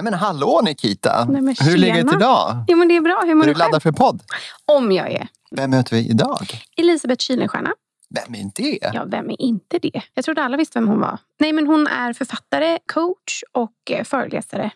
Nej men hallå Nikita, nej, men hur ligger det idag? Jo men det är bra, hur mår du själv? Är du laddad för podd? Om jag är. Vem möter vi idag? Elisabeth Kihlneskärna. Vem är det? Ja, vem är inte det? Jag trodde alla visste vem hon var. Nej men hon är författare, coach och föreläsare.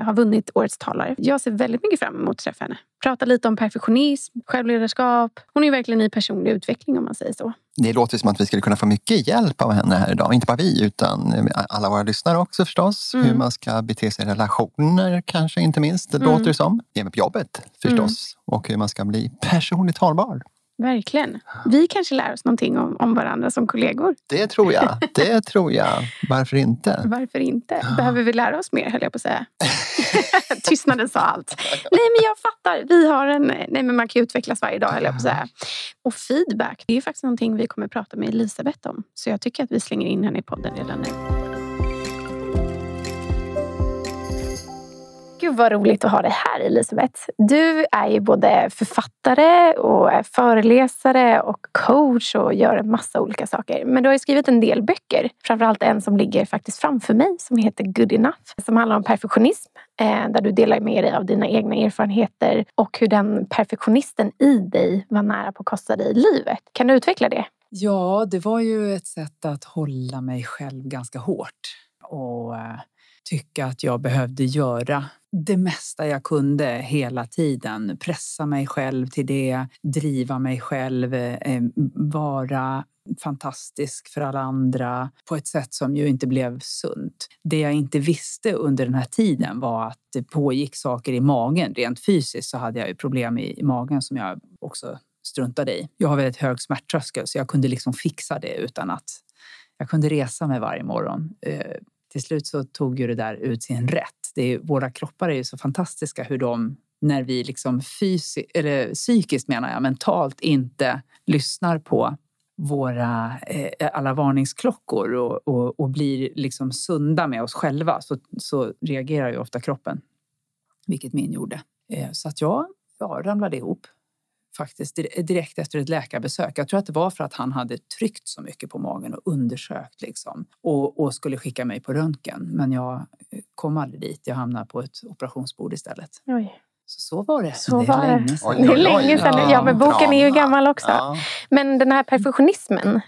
Har vunnit årets talare. Jag ser väldigt mycket fram emot att träffa henne. Prata lite om perfektionism, självledarskap. Hon är ju verkligen i personlig utveckling om man säger så. Det låter som att vi skulle kunna få mycket hjälp av henne här idag. Inte bara vi utan alla våra lyssnare också förstås. Mm. Hur man ska bete sig i relationer kanske inte minst. Det låter det som. Även på jobbet förstås. Mm. Och hur man ska bli personligt hållbar. Verkligen. Vi kanske lär oss någonting om varandra som kollegor. Det tror jag. Varför inte? Varför inte? Behöver vi lära oss mer, höll jag på att säga. Tystnaden sa allt. Nej, men jag fattar. Nej, men man kan ju utvecklas varje dag, höll jag på att säga. Och feedback, det är ju faktiskt någonting vi kommer att prata med Elisabeth om. Så jag tycker att vi slänger in henne i podden redan nu. Gud vad roligt att ha dig här Elisabeth. Du är ju både författare och föreläsare och coach och gör en massa olika saker. Men du har ju skrivit en del böcker. Framförallt en som ligger faktiskt framför mig som heter Good Enough. Som handlar om perfektionism. Där du delar med dig av dina egna erfarenheter. Och hur den perfektionisten i dig var nära på att kosta dig livet. Kan du utveckla det? Ja, det var ju ett sätt att hålla mig själv ganska hårt. Och tycka att jag behövde göra det mesta jag kunde hela tiden. Pressa mig själv till det, driva mig själv, vara fantastisk för alla andra på ett sätt som ju inte blev sunt. Det jag inte visste under den här tiden var att det pågick saker i magen. Rent fysiskt så hade jag ju problem i magen som jag också struntade i. Jag har väldigt hög smärttröskel så jag kunde liksom fixa det utan att jag kunde resa mig varje morgon. Till slut så tog ju det där ut sin rätt. Våra kroppar är ju så fantastiska hur de, när vi liksom psykiskt menar jag, mentalt inte lyssnar på våra alla varningsklockor och blir liksom sunda med oss själva så reagerar ju ofta kroppen. Vilket min gjorde. Så att jag ramlade ihop faktiskt direkt efter ett läkarbesök. Jag tror att det var för att han hade tryckt så mycket på magen och undersökt liksom. Och skulle skicka mig på röntgen. Men jag kom aldrig dit. Jag hamnade på ett operationsbord istället. Oj. Så var det. Det är länge sedan. Ja, men boken är ju gammal också. Ja. Men den här perfektionismen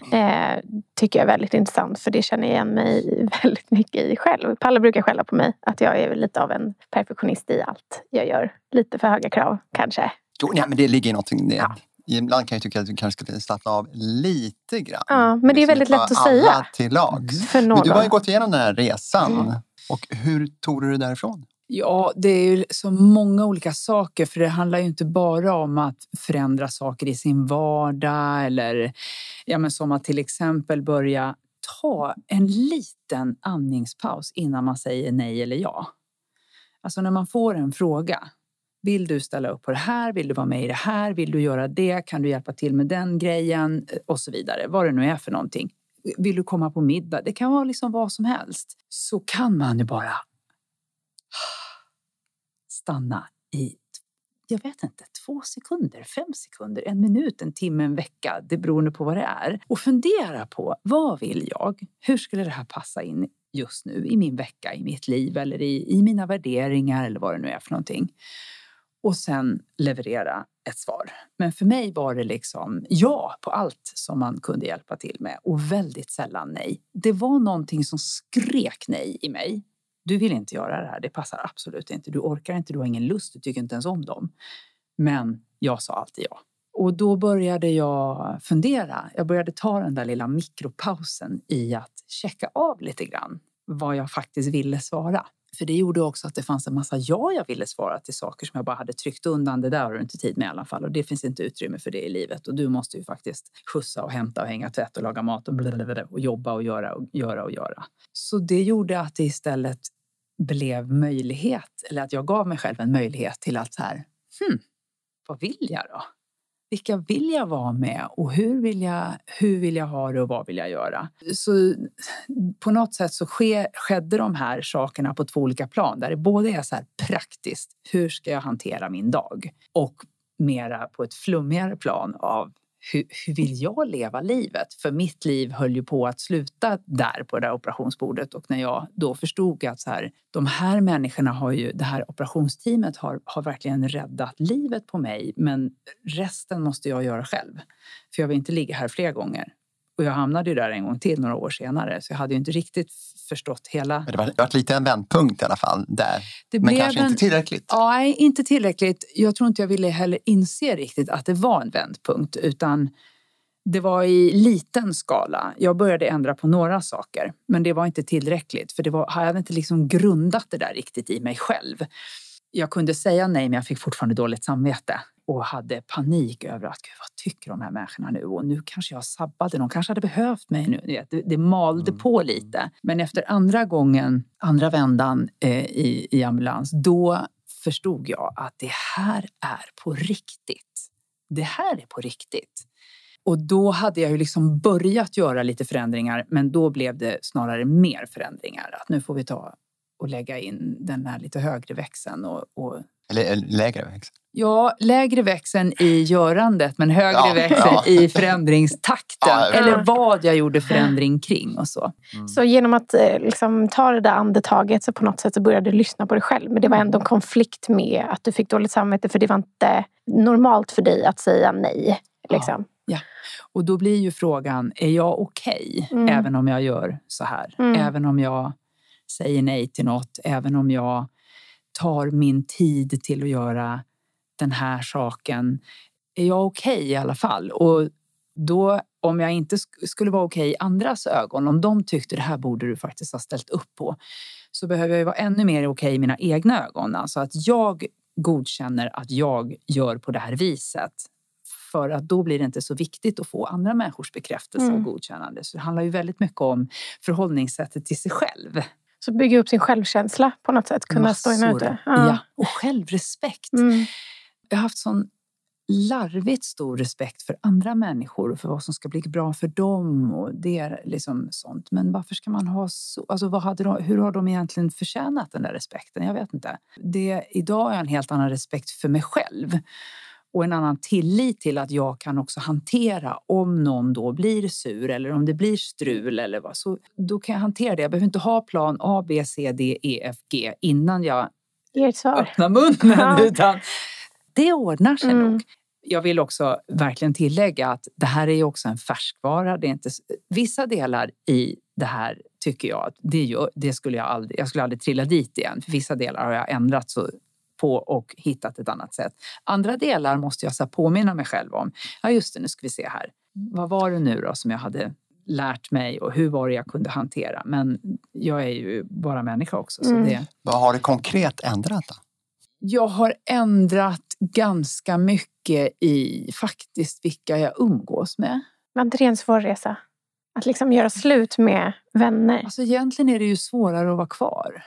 tycker jag är väldigt intressant. För det känner jag igen mig väldigt mycket i själv. Palle brukar skälla på mig att jag är lite av en perfektionist i allt jag gör. Lite för höga krav kanske. Jo, nej, men det ligger ju någonting i det. Ja. Ibland kan jag tycka att du kanske ska slappna av lite grann. Ja, men det är väldigt lätt att säga. Till lags. För någon. Men du har ju gått igenom den här resan. Mm. Och hur tog du det därifrån? Ja, det är ju så många olika saker. För det handlar ju inte bara om att förändra saker i sin vardag. Eller ja, men som att till exempel börja ta en liten andningspaus innan man säger nej eller ja. Alltså när man får en fråga. Vill du ställa upp på det här? Vill du vara med i det här? Vill du göra det? Kan du hjälpa till med den grejen? Och så vidare. Vad det nu är för någonting. Vill du komma på middag? Det kan vara liksom vad som helst. Så kan man ju bara stanna i, jag vet inte, 2 sekunder, 5 sekunder, 1 minut, 1 timme, 1 vecka. Det beror på vad det är. Och fundera på, vad vill jag? Hur skulle det här passa in just nu i min vecka, i mitt liv eller i mina värderingar eller vad det nu är för någonting? Och sen leverera ett svar. Men för mig var det liksom ja på allt som man kunde hjälpa till med. Och väldigt sällan nej. Det var någonting som skrek nej i mig. Du vill inte göra det här. Det passar absolut inte. Du orkar inte. Du har ingen lust. Du tycker inte ens om dem. Men jag sa alltid ja. Och då började jag fundera. Jag började ta den där lilla mikropausen i att checka av lite grann. Vad jag faktiskt ville svara. För det gjorde också att det fanns en massa ja jag ville svara till saker som jag bara hade tryckt undan. Det där har du inte tid med i alla fall. Och det finns inte utrymme för det i livet. Och du måste ju faktiskt skjutsa och hämta och hänga tvätt och laga mat. Och jobba och göra. Så det gjorde att det istället blev möjlighet. Eller att jag gav mig själv en möjlighet till att så här. Vad vill jag då? Vilka vill jag vara med och hur vill jag ha det och vad vill jag göra? Så på något sätt så skedde de här sakerna på 2 olika plan. Där det både är så här praktiskt, hur ska jag hantera min dag? Och mera på ett flummigare plan av hur vill jag leva livet? För mitt liv höll ju på att sluta där på det där operationsbordet. Och när jag då förstod att så här, de här människorna har ju, det här operationsteamet har verkligen räddat livet på mig. Men resten måste jag göra själv. För jag vill inte ligga här fler gånger. Och jag hamnade ju där en gång till några år senare. Så jag hade ju inte riktigt förstått hela... Men det var lite en vändpunkt i alla fall där. Men kanske inte tillräckligt. Nej, inte tillräckligt. Jag tror inte jag ville heller inse riktigt att det var en vändpunkt. Utan det var i liten skala. Jag började ändra på några saker. Men det var inte tillräckligt. För jag hade inte liksom grundat det där riktigt i mig själv. Jag kunde säga nej, men jag fick fortfarande dåligt samvete. Och hade panik över att, gud, vad tycker de här människorna nu? Och nu kanske jag sabbade, de kanske hade behövt mig nu. Det malde på lite. Men efter andra vändan i ambulans, då förstod jag att det här är på riktigt. Det här är på riktigt. Och då hade jag ju liksom börjat göra lite förändringar, men då blev det snarare mer förändringar. Att nu får vi ta och lägga in den här lite högre växeln och eller lägre växeln. Ja, lägre växeln i görandet, men högre växeln i förändringstakten. Eller vad jag gjorde förändring kring och så. Mm. Så genom att liksom, ta det där andetaget så på något sätt så började du lyssna på dig själv. Men det var ändå en konflikt med att du fick dåligt samvete, för det var inte normalt för dig att säga nej. Liksom. Ja. Och då blir ju frågan, är jag okej? Mm. Även om jag gör så här. Mm. Även om jag säger nej till något. Även om jag tar min tid till att göra den här saken, är jag okej i alla fall? Och då, om jag inte skulle vara okej i andras ögon, om de tyckte det här borde du faktiskt ha ställt upp på, så behöver jag ju vara ännu mer okej i mina egna ögon. Alltså att jag godkänner att jag gör på det här viset. För att då blir det inte så viktigt att få andra människors bekräftelse och godkännande. Så det handlar ju väldigt mycket om förhållningssättet till sig själv. Så bygga upp sin självkänsla på något sätt. Kunna stå emot det. Ja, och självrespekt. Mm. Jag har haft sån larvigt stor respekt för andra människor och för vad som ska bli bra för dem och det är liksom sånt. Men varför ska man ha så, alltså hur har de egentligen förtjänat den där respekten? Jag vet inte. Idag har jag en helt annan respekt för mig själv och en annan tillit till att jag kan också hantera om någon då blir sur eller om det blir strul eller vad. Så då kan jag hantera det. Jag behöver inte ha plan A, B, C, D, E, F, G innan jag öppnar munnen utan... Det ordnar sig nog. Jag vill också verkligen tillägga att det här är ju också en färskvara. Det är inte, vissa delar i det här tycker jag att jag skulle aldrig trilla dit igen. För vissa delar har jag ändrat på och hittat ett annat sätt. Andra delar måste jag påminna mig själv om. Ja just det, nu ska vi se här. Vad var det nu då som jag hade lärt mig och hur var det jag kunde hantera? Men jag är ju bara människa också. Så det... Vad har det konkret ändrat då? Jag har ändrat ganska mycket i faktiskt vilka jag umgås med. Men det är en svår resa. Att liksom göra slut med vänner. Alltså egentligen är det ju svårare att vara kvar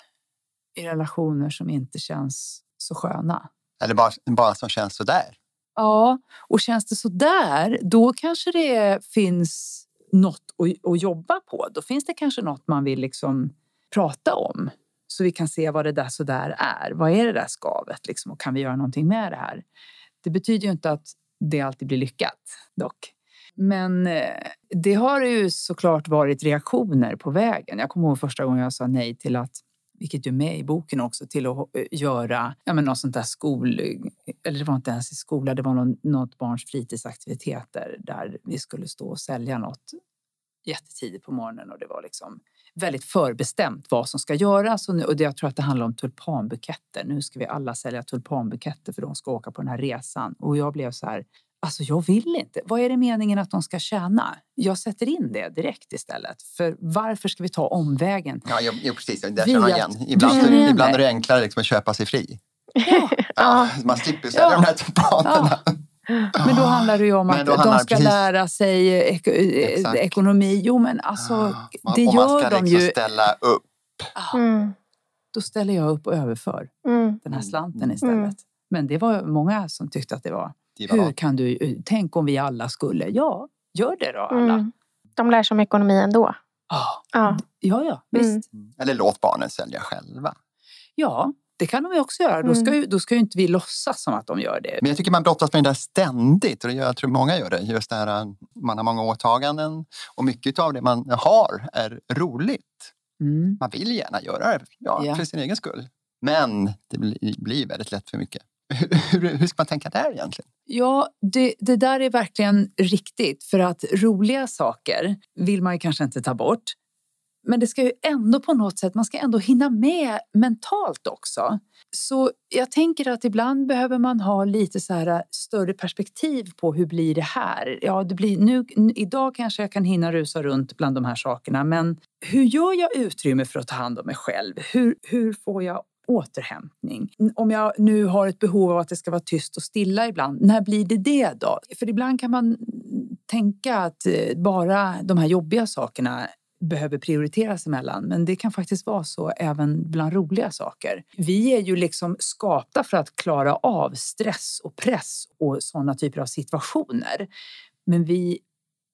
i relationer som inte känns så sköna. Eller bara som känns sådär. Ja, och känns det sådär, då kanske det finns något att jobba på. Då finns det kanske något man vill liksom prata om. Så vi kan se vad det där sådär är. Vad är det där skavet liksom? Och kan vi göra någonting med det här? Det betyder ju inte att det alltid blir lyckat dock. Men det har ju såklart varit reaktioner på vägen. Jag kommer ihåg första gången jag sa nej till att, vilket ju är med i boken också, till att göra något sånt där eller det var inte ens i skola, det var något barns fritidsaktiviteter där vi skulle stå och sälja något jättetidigt på morgonen och det var liksom väldigt förbestämt vad som ska göras. Och jag tror att det handlar om tulpanbuketter. Nu ska vi alla sälja tulpanbuketter för de ska åka på den här resan. Och jag blev så här, alltså jag vill inte. Vad är det meningen att de ska tjäna? Jag sätter in det direkt istället. För varför ska vi ta omvägen? Ja, precis. Det känner jag igen. Ibland är det enklare liksom att köpa sig fri. Ja. Ja, man slipper sälja de här tulpanerna. Ja. Men då handlar det ju om att de ska lära sig ekonomi. Jo, men alltså, det gör man ska de ju. Ställa upp. Då ställer jag upp och överför den här slanten istället. Men det var många som tyckte att det var hur kan du, tänk om vi alla skulle. Ja, gör det då alla. De lär sig om ekonomi ändå. Ja, visst. Eller låt barnen sälja själva. Ja, Det kan de ju också göra. Då ska ju inte vi låtsas som att de gör det. Men jag tycker man brottas med det där ständigt. Och jag tror många gör det. Just det här, man har många åtaganden. Och mycket av det man har är roligt. Mm. Man vill gärna göra det. Ja. För sin egen skull. Men det blir väldigt lätt för mycket. Hur ska man tänka där egentligen? Ja, det där är verkligen riktigt. För att roliga saker vill man ju kanske inte ta bort. Men det ska ju ändå på något sätt, man ska ändå hinna med mentalt också. Så jag tänker att ibland behöver man ha lite så här större perspektiv på hur blir det här. Ja, det blir nu, idag kanske jag kan hinna rusa runt bland de här sakerna. Men hur gör jag utrymme för att ta hand om mig själv? Hur får jag återhämtning? Om jag nu har ett behov av att det ska vara tyst och stilla ibland, när blir det då? För ibland kan man tänka att bara de här jobbiga sakerna behöver prioriteras emellan. Men det kan faktiskt vara så även bland roliga saker. Vi är ju liksom skapta för att klara av stress och press och sådana typer av situationer. Men vi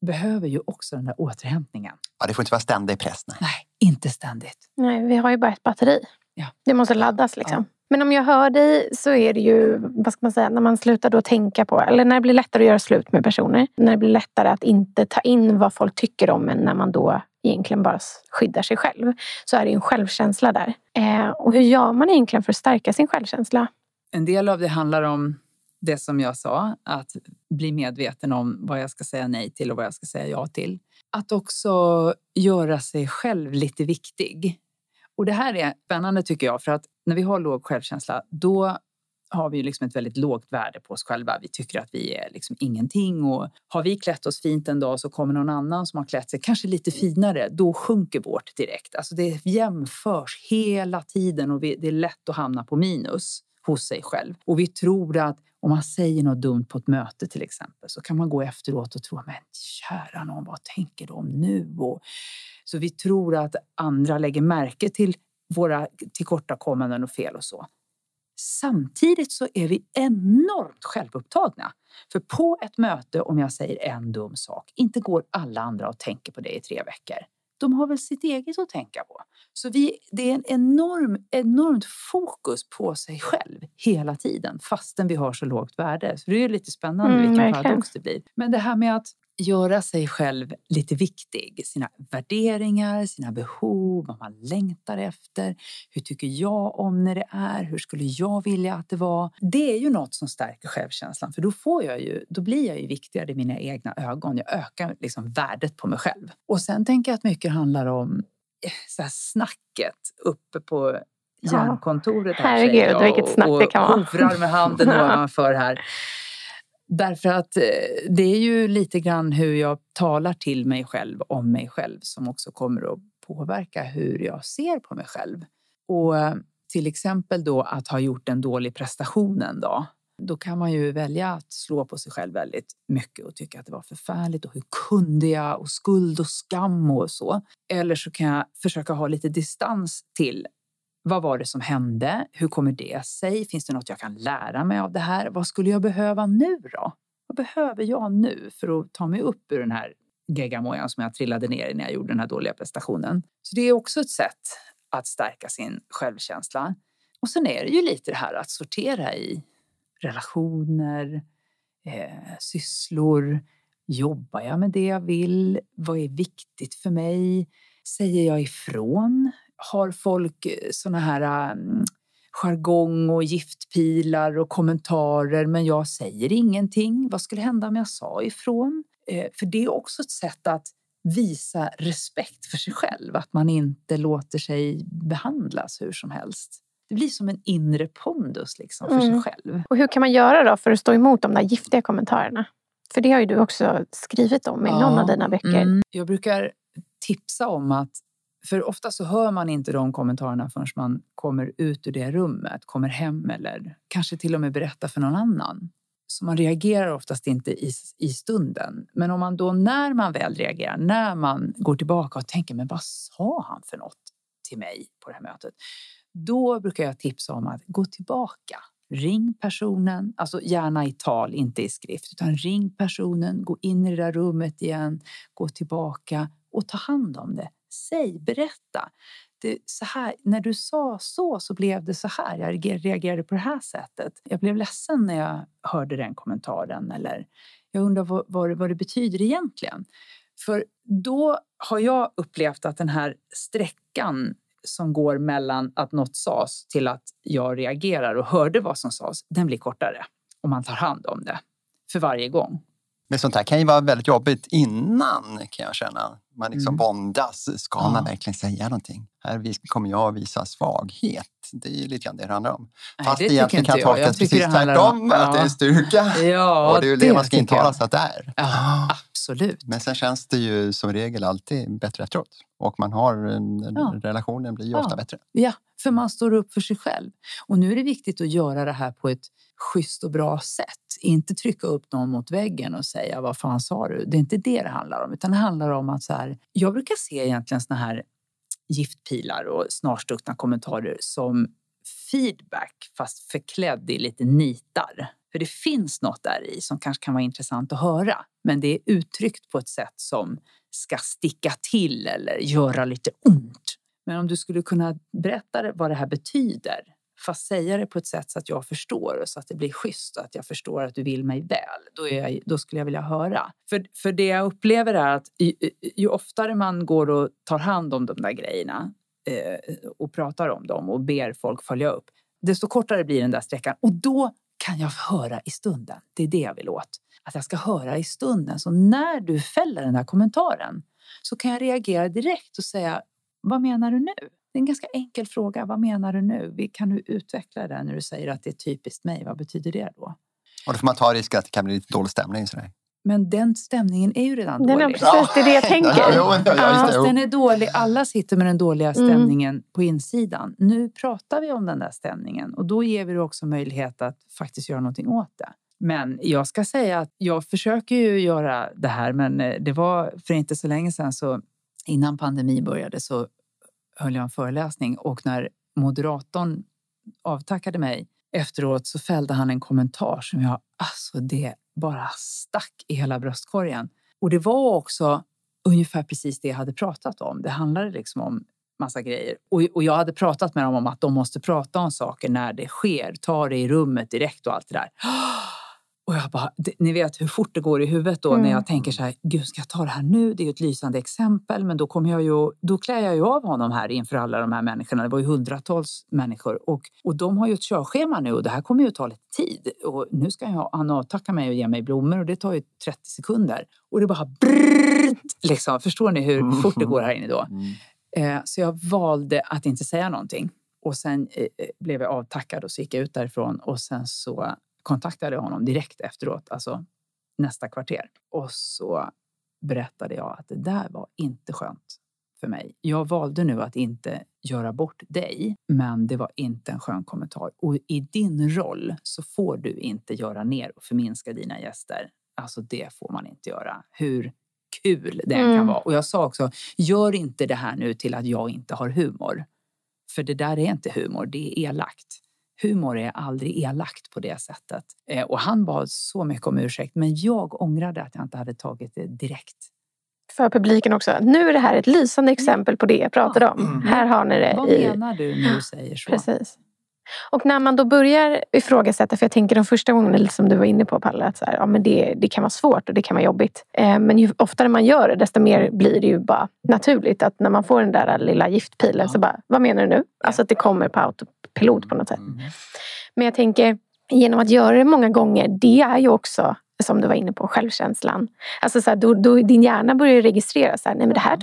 behöver ju också den där återhämtningen. Ja, det får inte vara ständig press. Nej, inte ständigt. Nej, vi har ju bara ett batteri. Ja. Det måste laddas liksom. Ja. Men om jag hör dig så är det ju, vad ska man säga, när man slutar då tänka på, eller när det blir lättare att göra slut med personer. När det blir lättare att inte ta in vad folk tycker om en, när man då egentligen bara skyddar sig själv. Så är det ju en självkänsla där. Och hur gör man egentligen för att stärka sin självkänsla? En del av det handlar om det som jag sa. Att bli medveten om vad jag ska säga nej till och vad jag ska säga ja till. Att också göra sig själv lite viktig. Och det här är spännande tycker jag. För att när vi har låg självkänsla, då har vi ju liksom ett väldigt lågt värde på oss själva. Vi tycker att vi är liksom ingenting. Och har vi klätt oss fint en dag så kommer någon annan som har klätt sig kanske lite finare. Då sjunker vårt direkt. Alltså det jämförs hela tiden och det är lätt att hamna på minus hos sig själv. Och vi tror att om man säger något dumt på ett möte till exempel så kan man gå efteråt och tro, men kära någon, vad tänker de nu? Och så vi tror att andra lägger märke till våra tillkortakommanden och fel och så. Samtidigt så är vi enormt självupptagna. För på ett möte, om jag säger en dum sak, inte går alla andra och tänker på det i 3 veckor. De har väl sitt eget att tänka på. Så det är en enormt fokus på sig själv hela tiden. Fastän vi har så lågt värde. Så det är lite spännande vilken paradox det blir. Men det här med att göra sig själv lite viktig. Sina värderingar, sina behov, vad man längtar efter. Hur tycker jag om när det är? Hur skulle jag vilja att det var? Det är ju något som stärker självkänslan. För då blir jag ju viktigare i mina egna ögon. Jag ökar liksom värdet på mig själv. Och sen tänker jag att mycket handlar om så här snacket uppe på hjärnkontoret. Här, herregud, vilket snack det kan vara. Och hovrar med handen ovanför här. Därför att det är ju lite grann hur jag talar till mig själv om mig själv som också kommer att påverka hur jag ser på mig själv. Och till exempel då att ha gjort en dålig prestation en dag. Då kan man ju välja att slå på sig själv väldigt mycket och tycka att det var förfärligt och hur kunde jag och skuld och skam och så. Eller så kan jag försöka ha lite distans till vad var det som hände? Hur kommer det sig? Finns det något jag kan lära mig av det här? Vad skulle jag behöva nu då? Vad behöver jag nu för att ta mig upp ur den här geggamojan som jag trillade ner i när jag gjorde den här dåliga prestationen? Så det är också ett sätt att stärka sin självkänsla. Och sen är det ju lite det här att sortera i relationer, sysslor. Jobbar jag med det jag vill? Vad är viktigt för mig? Säger jag ifrån? Har folk såna här jargong och giftpilar och kommentarer men jag säger ingenting? Vad skulle hända om jag sa ifrån? För det är också ett sätt att visa respekt för sig själv. Att man inte låter sig behandlas hur som helst. Det blir som en inre pondus liksom för sig själv. Och hur kan man göra då för att stå emot de där giftiga kommentarerna? För det har ju du också skrivit om i någon av dina böcker. Jag brukar tipsa om att, för ofta så hör man inte de kommentarerna förrän man kommer ut ur det rummet, kommer hem eller kanske till och med berättar för någon annan. Så man reagerar oftast inte i stunden. Men om man då, när man väl reagerar, när man går tillbaka och tänker, men vad sa han för något till mig på det här mötet? Då brukar jag tipsa om att gå tillbaka. Ring personen, alltså gärna i tal, inte i skrift. Utan ring personen, gå in i det där rummet igen, gå tillbaka och ta hand om det. Säg, berätta. det så här, när du sa så blev det så här. Jag reagerade på det här sättet. Jag blev ledsen när jag hörde den kommentaren. Eller jag undrar vad det betyder egentligen. För då har jag upplevt att den här sträckan som går mellan att något sas till att jag reagerar och hörde vad som sas, den blir kortare om man tar hand om det för varje gång. Men sånt här kan ju vara väldigt jobbigt innan, kan jag känna. Man liksom våndas. Ska man verkligen säga någonting? Här kommer jag att visa svaghet. Det är ju lite grann det det handlar om. Nej, fast det egentligen kan jag tolkas precis tvärtom. Att det är styrka. Ja, och det är ju det man ska intala sig att det är. Ja, absolut. Men sen känns det ju som regel alltid bättre efteråt. Och man har, relationen blir ju ofta bättre. Ja, för man står upp för sig själv. Och nu är det viktigt att göra det här på ett schysst och bra sätt. Inte trycka upp någon mot väggen och säga, vad fan sa du? Det är inte det handlar om. Utan det handlar om att så här, jag brukar se egentligen såna här giftpilar och snarstuckna kommentarer som feedback, fast förklädd i lite nitar. För det finns något där i som kanske kan vara intressant att höra. Men det är uttryckt på ett sätt som ska sticka till eller göra lite ont. Men om du skulle kunna berätta vad det här betyder, fast säga det på ett sätt så att jag förstår och så att det blir schysst och att jag förstår att du vill mig väl. Då skulle jag vilja höra. För det jag upplever är att ju oftare man går och tar hand om de där grejerna och pratar om dem och ber folk följa upp, desto kortare blir den där sträckan. Och då kan jag höra i stunden. Det är det jag vill åt. Att jag ska höra i stunden. Så när du fäller den här kommentaren så kan jag reagera direkt och säga, vad menar du nu? Det är en ganska enkel fråga. Vad menar du nu? Kan du utveckla det när du säger att det är typiskt mig? Vad betyder det då? Och då får man ta risk att det kan bli lite dålig stämning. Sådär. Men den stämningen är ju redan dålig. Den är precis det jag tänker. Fast den är dålig. Alla sitter med den dåliga stämningen på insidan. Nu pratar vi om den där stämningen. Och då ger vi det också möjlighet att faktiskt göra någonting åt det. Men jag ska säga att jag försöker ju göra det här. Men det var för inte så länge sedan, så innan pandemin började, så höll jag en föreläsning, och när moderatorn avtackade mig efteråt så fällde han en kommentar som jag, det bara stack i hela bröstkorgen. Och det var också ungefär precis det jag hade pratat om. Det handlade liksom om massa grejer. Och jag hade pratat med dem om att de måste prata om saker när det sker. Ta det i rummet direkt och allt det där. Och jag bara, ni vet hur fort det går i huvudet då när jag tänker så här, gud, ska jag ta det här nu? Det är ju ett lysande exempel, men då klär jag ju av honom här inför alla de här människorna. Det var ju hundratals människor och de har ju ett körschema nu och det här kommer ju ta lite tid. Och nu ska han avtacka mig och ge mig blommor och det tar ju 30 sekunder. Och det bara brrrt, liksom, förstår ni hur fort det går här inne då? Så jag valde att inte säga någonting. Och sen blev jag avtackad och så gick jag ut därifrån och sen så kontaktade honom direkt efteråt, alltså nästa kvarter. Och så berättade jag att det där var inte skönt för mig. Jag valde nu att inte göra bort dig, men det var inte en skön kommentar. Och i din roll så får du inte göra ner och förminska dina gäster. Alltså det får man inte göra. Hur kul det kan vara. Och jag sa också, gör inte det här nu till att jag inte har humor. För det där är inte humor, det är elakt. Humor är aldrig elakt på det sättet. Och han bad så mycket om ursäkt. Men jag ångrade att jag inte hade tagit det direkt. För publiken också. Nu är det här ett lysande exempel på det jag pratade om. Här har ni det. Vad menar du när du säger så? Precis. Och när man då börjar ifrågasätta, för jag tänker de första gångerna som du var inne på, Palle, att så här, ja, men det kan vara svårt och det kan vara jobbigt. Men ju oftare man gör det, desto mer blir det ju bara naturligt att när man får den där lilla giftpilen så bara, vad menar du nu? Alltså att det kommer på autopilot på något sätt. Men jag tänker, genom att göra det många gånger, det är ju också, som du var inne på, självkänslan. Alltså så här, då din hjärna börjar registrera så här, nej men det här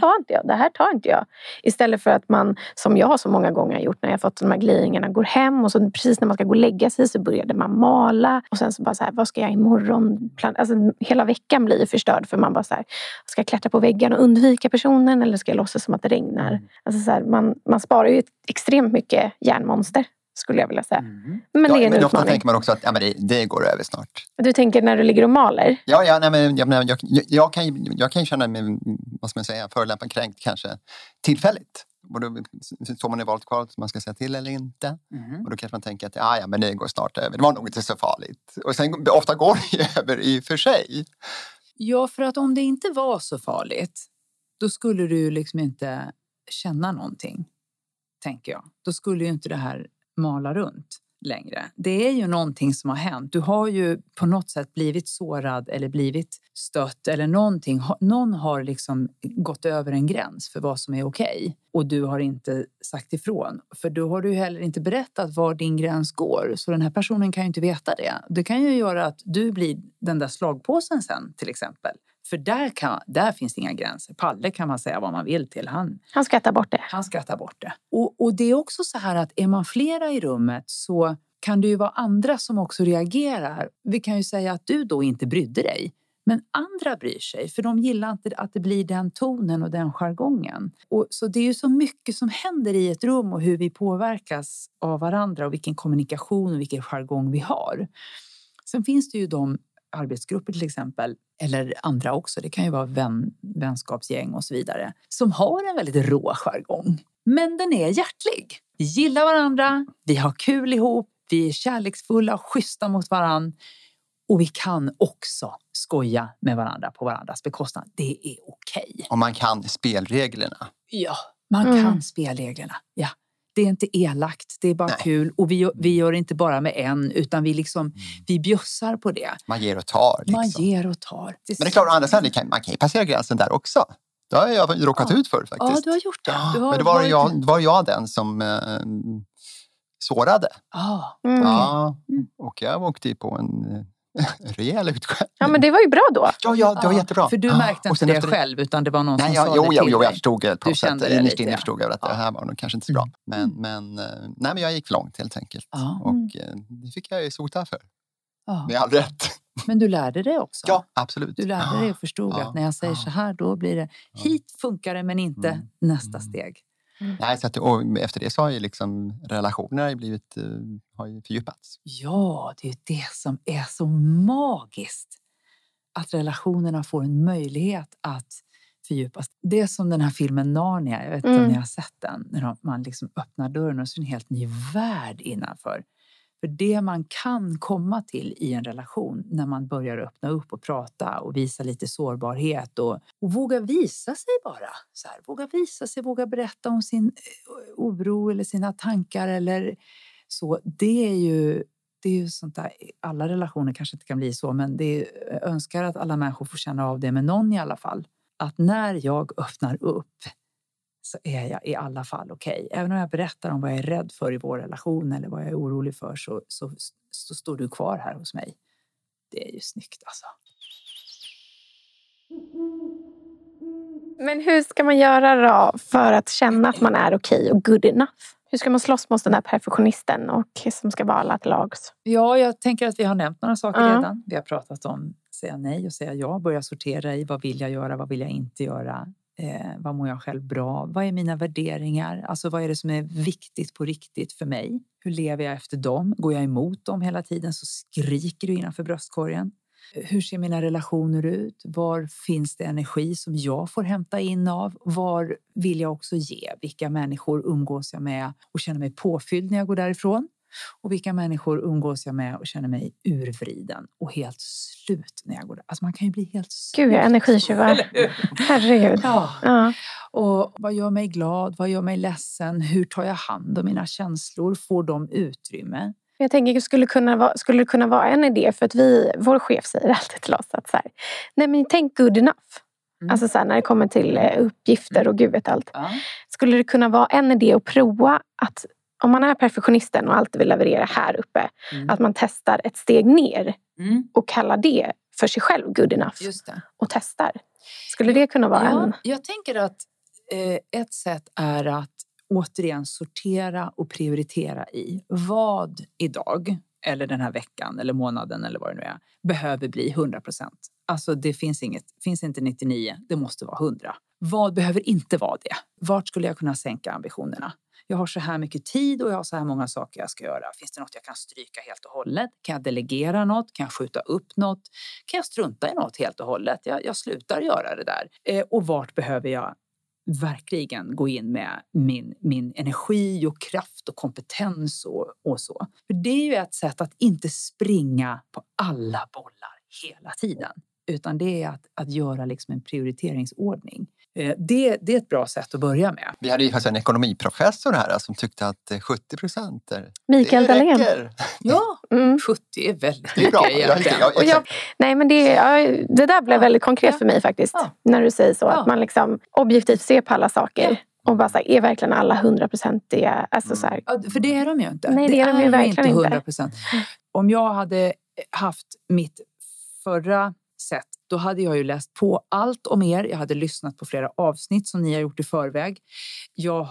tar inte jag. Istället för att man, som jag så många gånger har gjort när jag fått de här glidningarna, går hem och så precis när man ska gå och lägga sig så började man mala och sen så bara så här, vad ska jag imorgon plan-? Alltså hela veckan blir förstörd för man bara så här, ska jag klättra på väggen och undvika personen eller ska jag låtsas som att det regnar? Alltså så här, man sparar ju extremt mycket hjärnmonster, skulle jag vilja säga. Men det är en utmaning. Ofta tänker man också att det går över snart. Du tänker när du ligger och maler? Ja, jag kan känna mig, vad ska man säga, förolämpad, kränkt kanske tillfälligt. Och då står man i valet kvar att man ska säga till eller inte. Och då kanske man tänker att men det går snart över. Det var nog inte så farligt. Och sen ofta går det över i för sig. Ja, för att om det inte var så farligt då skulle du liksom inte känna någonting. tänker jag. Då skulle ju inte det här mala runt längre. Det är ju någonting som har hänt. Du har ju på något sätt blivit sårad eller blivit stött eller någonting. Någon har liksom gått över en gräns för vad som är okej. Och du har inte sagt ifrån. För då har du ju heller inte berättat var din gräns går. Så den här personen kan ju inte veta det. Det kan ju göra att du blir den där slagpåsen sen till exempel. För där finns inga gränser. Palle kan man säga vad man vill till. Han skrattar bort det. Han skrattar bort det. Och det är också så här att är man flera i rummet så kan det ju vara andra som också reagerar. Vi kan ju säga att du då inte brydde dig. Men andra bryr sig. För de gillar inte att det blir den tonen och den jargongen. Och så det är ju så mycket som händer i ett rum och hur vi påverkas av varandra. Och vilken kommunikation och vilken jargong vi har. Sen finns det ju de arbetsgrupper till exempel, eller andra också, det kan ju vara vänskapsgäng och så vidare, som har en väldigt rå jargong. Men den är hjärtlig. Vi gillar varandra, vi har kul ihop, vi är kärleksfulla och schyssta mot varandra. Och vi kan också skoja med varandra på varandras bekostnad. Det är okej. Och man kan spelreglerna. Ja, man kan spelreglerna, ja. Det är inte elakt, det är bara kul. Och vi gör det inte bara med en, utan vi bjussar på det. Man ger och tar. Liksom. Man ger och tar. Men det är klart, å andra sidan, man kan ju passera gränsen där också. Det har jag råkat ut för faktiskt. Ja, du har gjort det. Du har, men det var jag den som sårade. Och jag åkte på en rejäl utskäll. Ja, men det var ju bra då. Ja, det var jättebra. För du märkte inte det själv, utan det var någon som sa det till dig. Jo, jag förstod det på något sätt. Innerst inne förstod jag att det här var nog kanske inte så bra. Men jag gick för långt helt enkelt. Och det fick jag ju sota för. Det är all rätt. Men du lärde dig också. Ja, absolut. Du lärde dig och förstod att när jag säger så här, då blir det hit funkar det, men inte nästa steg. Nej, så att, och efter det så har ju liksom relationer har ju fördjupats. Ja, det är ju det som är så magiskt. Att relationerna får en möjlighet att fördjupas. Det är som den här filmen Narnia, jag vet inte om ni har sett den. När man liksom öppnar dörren och så är en helt ny värld innanför. För det man kan komma till i en relation när man börjar öppna upp och prata och visa lite sårbarhet och våga visa sig bara. Så här, våga visa sig, våga berätta om sin oro eller sina tankar eller så. Det är ju sånt där, alla relationer kanske inte kan bli så, men jag önskar att alla människor får känna av det med någon i alla fall. Att när jag öppnar upp så är jag i alla fall okej. Även om jag berättar om vad jag är rädd för i vår relation eller vad jag är orolig för så står du kvar här hos mig. Det är ju snyggt alltså. Men hur ska man göra då för att känna att man är okej och good enough? Hur ska man slåss mot den där perfektionisten och som ska vara alla till lags? Ja, jag tänker att vi har nämnt några saker redan. Vi har pratat om säga nej och säga ja. Börja sortera i vad vill jag göra, vad vill jag inte göra. Vad mår jag själv bra? Vad är mina värderingar? Alltså vad är det som är viktigt på riktigt för mig? Hur lever jag efter dem? Går jag emot dem hela tiden så skriker du innanför bröstkorgen. Hur ser mina relationer ut? Var finns det energi som jag får hämta in av? Var vill jag också ge? Vilka människor umgås jag med och känner mig påfylld när jag går därifrån? Och vilka människor umgås jag med och känner mig urvriden och helt slut när jag går där. Alltså man kan ju bli helt slut. Gud, jag är energitjuvar. Herregud. Ja. Och vad gör mig glad? Vad gör mig ledsen? Hur tar jag hand om mina känslor? Får de utrymme? Jag tänker att det skulle kunna vara en idé för att vår chef säger alltid till oss att så här, nej men tänk good enough. Alltså så här, när det kommer till uppgifter och gud vet allt. Skulle det kunna vara en idé att prova att om man är perfektionisten och alltid vill leverera här uppe. Att man testar ett steg ner. Och kallar det för sig själv good enough. Just det. Och testar. Skulle det kunna vara en... Jag tänker att ett sätt är att återigen sortera och prioritera i. Vad idag, eller den här veckan, eller månaden, eller vad det nu är. Behöver bli 100%. Alltså det finns inte 99, det måste vara 100. Vad behöver inte vara det? Vart skulle jag kunna sänka ambitionerna? Jag har så här mycket tid och jag har så här många saker jag ska göra. Finns det något jag kan stryka helt och hållet? Kan jag delegera något? Kan jag skjuta upp något? Kan jag strunta i något helt och hållet? Jag slutar göra det där. Och vart behöver jag verkligen gå in med min energi och kraft och kompetens och så? För det är ju ett sätt att inte springa på alla bollar hela tiden. utan det är att göra liksom en prioriteringsordning. Det är ett bra sätt att börja med. Vi hade ju faktiskt en ekonomiprofessor här som tyckte att 70% Mikael Dalén. Ja, 70 är väldigt mycket. Det där blev väldigt konkret för mig faktiskt. Ja. När du säger så, att man liksom objektivt ser på alla saker. Ja. Och bara så här, är verkligen alla 100%? Alltså så här. Ja, för det är de ju inte. Nej, det är de ju verkligen inte. 100%. Om jag hade haft mitt förra sätt, då hade jag ju läst på allt om er. Jag hade lyssnat på flera avsnitt som ni har gjort i förväg. Jag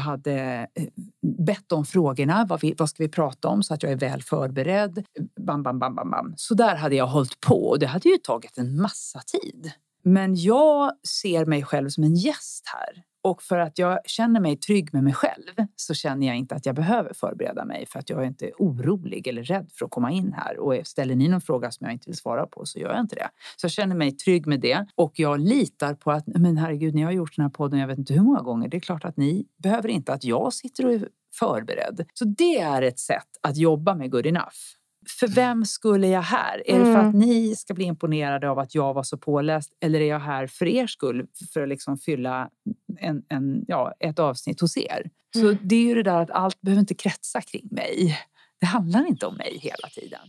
hade bett om frågorna. Vad ska vi prata om så att jag är väl förberedd? Bam. Så där hade jag hållit på. Och det hade ju tagit en massa tid. Men jag ser mig själv som en gäst här. Och för att jag känner mig trygg med mig själv så känner jag inte att jag behöver förbereda mig. För att jag är inte orolig eller rädd för att komma in här. Och ställer ni någon fråga som jag inte vill svara på så gör jag inte det. Så jag känner mig trygg med det. Och jag litar på att, men herregud, ni har gjort den här podden jag vet inte hur många gånger. Det är klart att ni behöver inte att jag sitter och är förberedd. Så det är ett sätt att jobba med Good Enough. För vem skulle jag här? Är det för att ni ska bli imponerade av att jag var så påläst? Eller är jag här för er skull? För att liksom fylla ett avsnitt hos er. Så det är ju det där att allt behöver inte kretsa kring mig. Det handlar inte om mig hela tiden.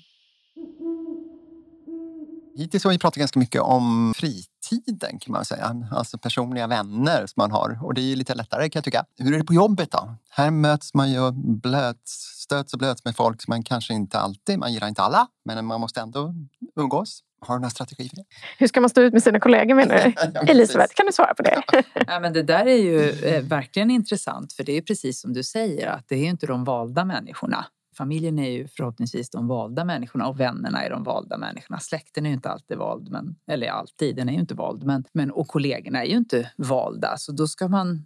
Hittills har vi pratat ganska mycket om fritiden kan man säga. Alltså personliga vänner som man har. Och det är ju lite lättare kan jag tycka. Hur är det på jobbet då? Här möts man ju stöts och blöts med folk som man kanske inte alltid, man gillar inte alla. Men man måste ändå umgås. Har du några strategier för det? Hur ska man stå ut med sina kollegor menar du? Ja, Elisabeth, kan du svara på det? Ja, men det där är ju verkligen intressant. För det är ju precis som du säger att det är ju inte de valda människorna. Familjen är ju förhoppningsvis de valda människorna och vännerna är de valda människorna. Släkten är ju inte alltid vald, den är ju inte vald. Och kollegorna är ju inte valda. Så då ska man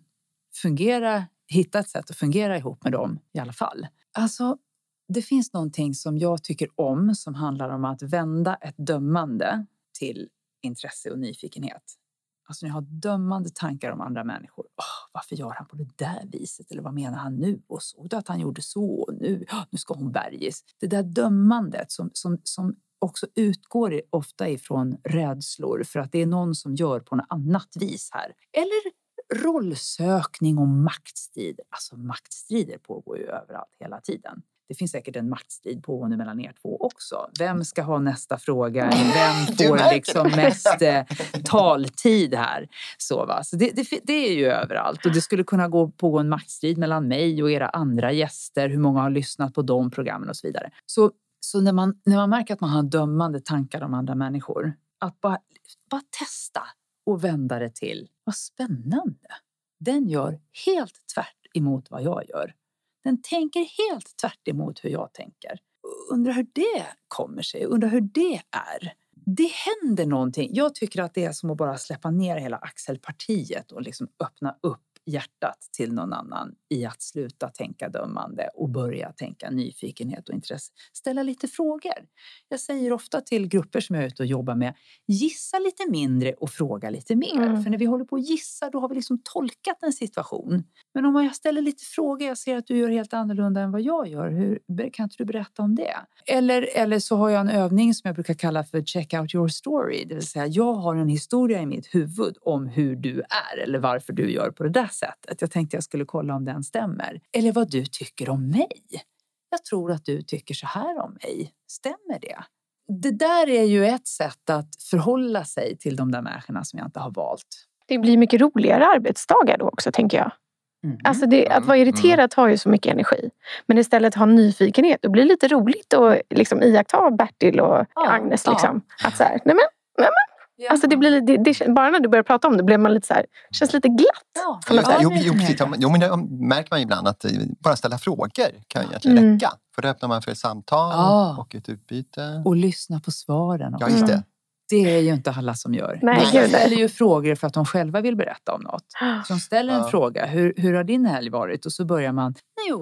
hitta ett sätt att fungera ihop med dem i alla fall. Alltså, det finns någonting som jag tycker om som handlar om att vända ett dömande till intresse och nyfikenhet. Alltså när jag har dömande tankar om andra människor. Varför gör han på det där viset? Eller vad menar han nu? Och så att han gjorde så och nu ska hon berges. Det där dömandet som också utgår ofta ifrån rädslor. För att det är någon som gör på något annat vis här. Eller rollsökning och maktstrider. Alltså maktstrider pågår ju överallt hela tiden. Det finns säkert en maktstrid pågående mellan er två också. Vem ska ha nästa fråga? Vem får liksom mest taltid här? Så det är ju överallt. Och det skulle kunna pågå en maktstrid mellan mig och era andra gäster. Hur många har lyssnat på de programmen och så vidare. Så när man märker att man har dömande tankar om andra människor. Att bara testa och vända det till. Vad spännande. Den gör helt tvärt emot vad jag gör. Den tänker helt tvärt emot hur jag tänker. Undrar hur det kommer sig. Undrar hur det är. Det händer någonting. Jag tycker att det är som att bara släppa ner hela axelpartiet. Och liksom öppna upp hjärtat till någon annan. I att sluta tänka dömande. Och börja tänka nyfikenhet och intresse. Ställa lite frågor. Jag säger ofta till grupper som jag är ute och jobbar med. Gissa lite mindre och fråga lite mer. För när vi håller på att gissa. Då har vi liksom tolkat en situation. Men om jag ställer lite frågor, jag ser att du gör helt annorlunda än vad jag gör. Kan inte du berätta om det? Eller så har jag en övning som jag brukar kalla för check out your story. Det vill säga, jag har en historia i mitt huvud om hur du är. Eller varför du gör på det där sättet. Jag tänkte jag skulle kolla om den stämmer. Eller vad du tycker om mig. Jag tror att du tycker så här om mig. Stämmer det? Det där är ju ett sätt att förhålla sig till de där människorna som jag inte har valt. Det blir mycket roligare arbetsdagar då också, tänker jag. Alltså att vara irriterad tar ju så mycket energi. Men istället ha nyfikenhet. Det blir lite roligt att liksom iaktta Bertil och Agnes. Liksom. Att så här, nej men. Alltså det bara när du börjar prata om det blir man lite så här, känns lite glatt. Men märker man ibland att bara ställa frågor kan egentligen räcka. För då öppnar man för ett samtal och ett utbyte. Och lyssna på svaren. Ja, just det. Det är ju inte alla som gör. De ställer ju frågor för att de själva vill berätta om något. Så de ställer en fråga. Hur har din helg varit? Och så börjar man.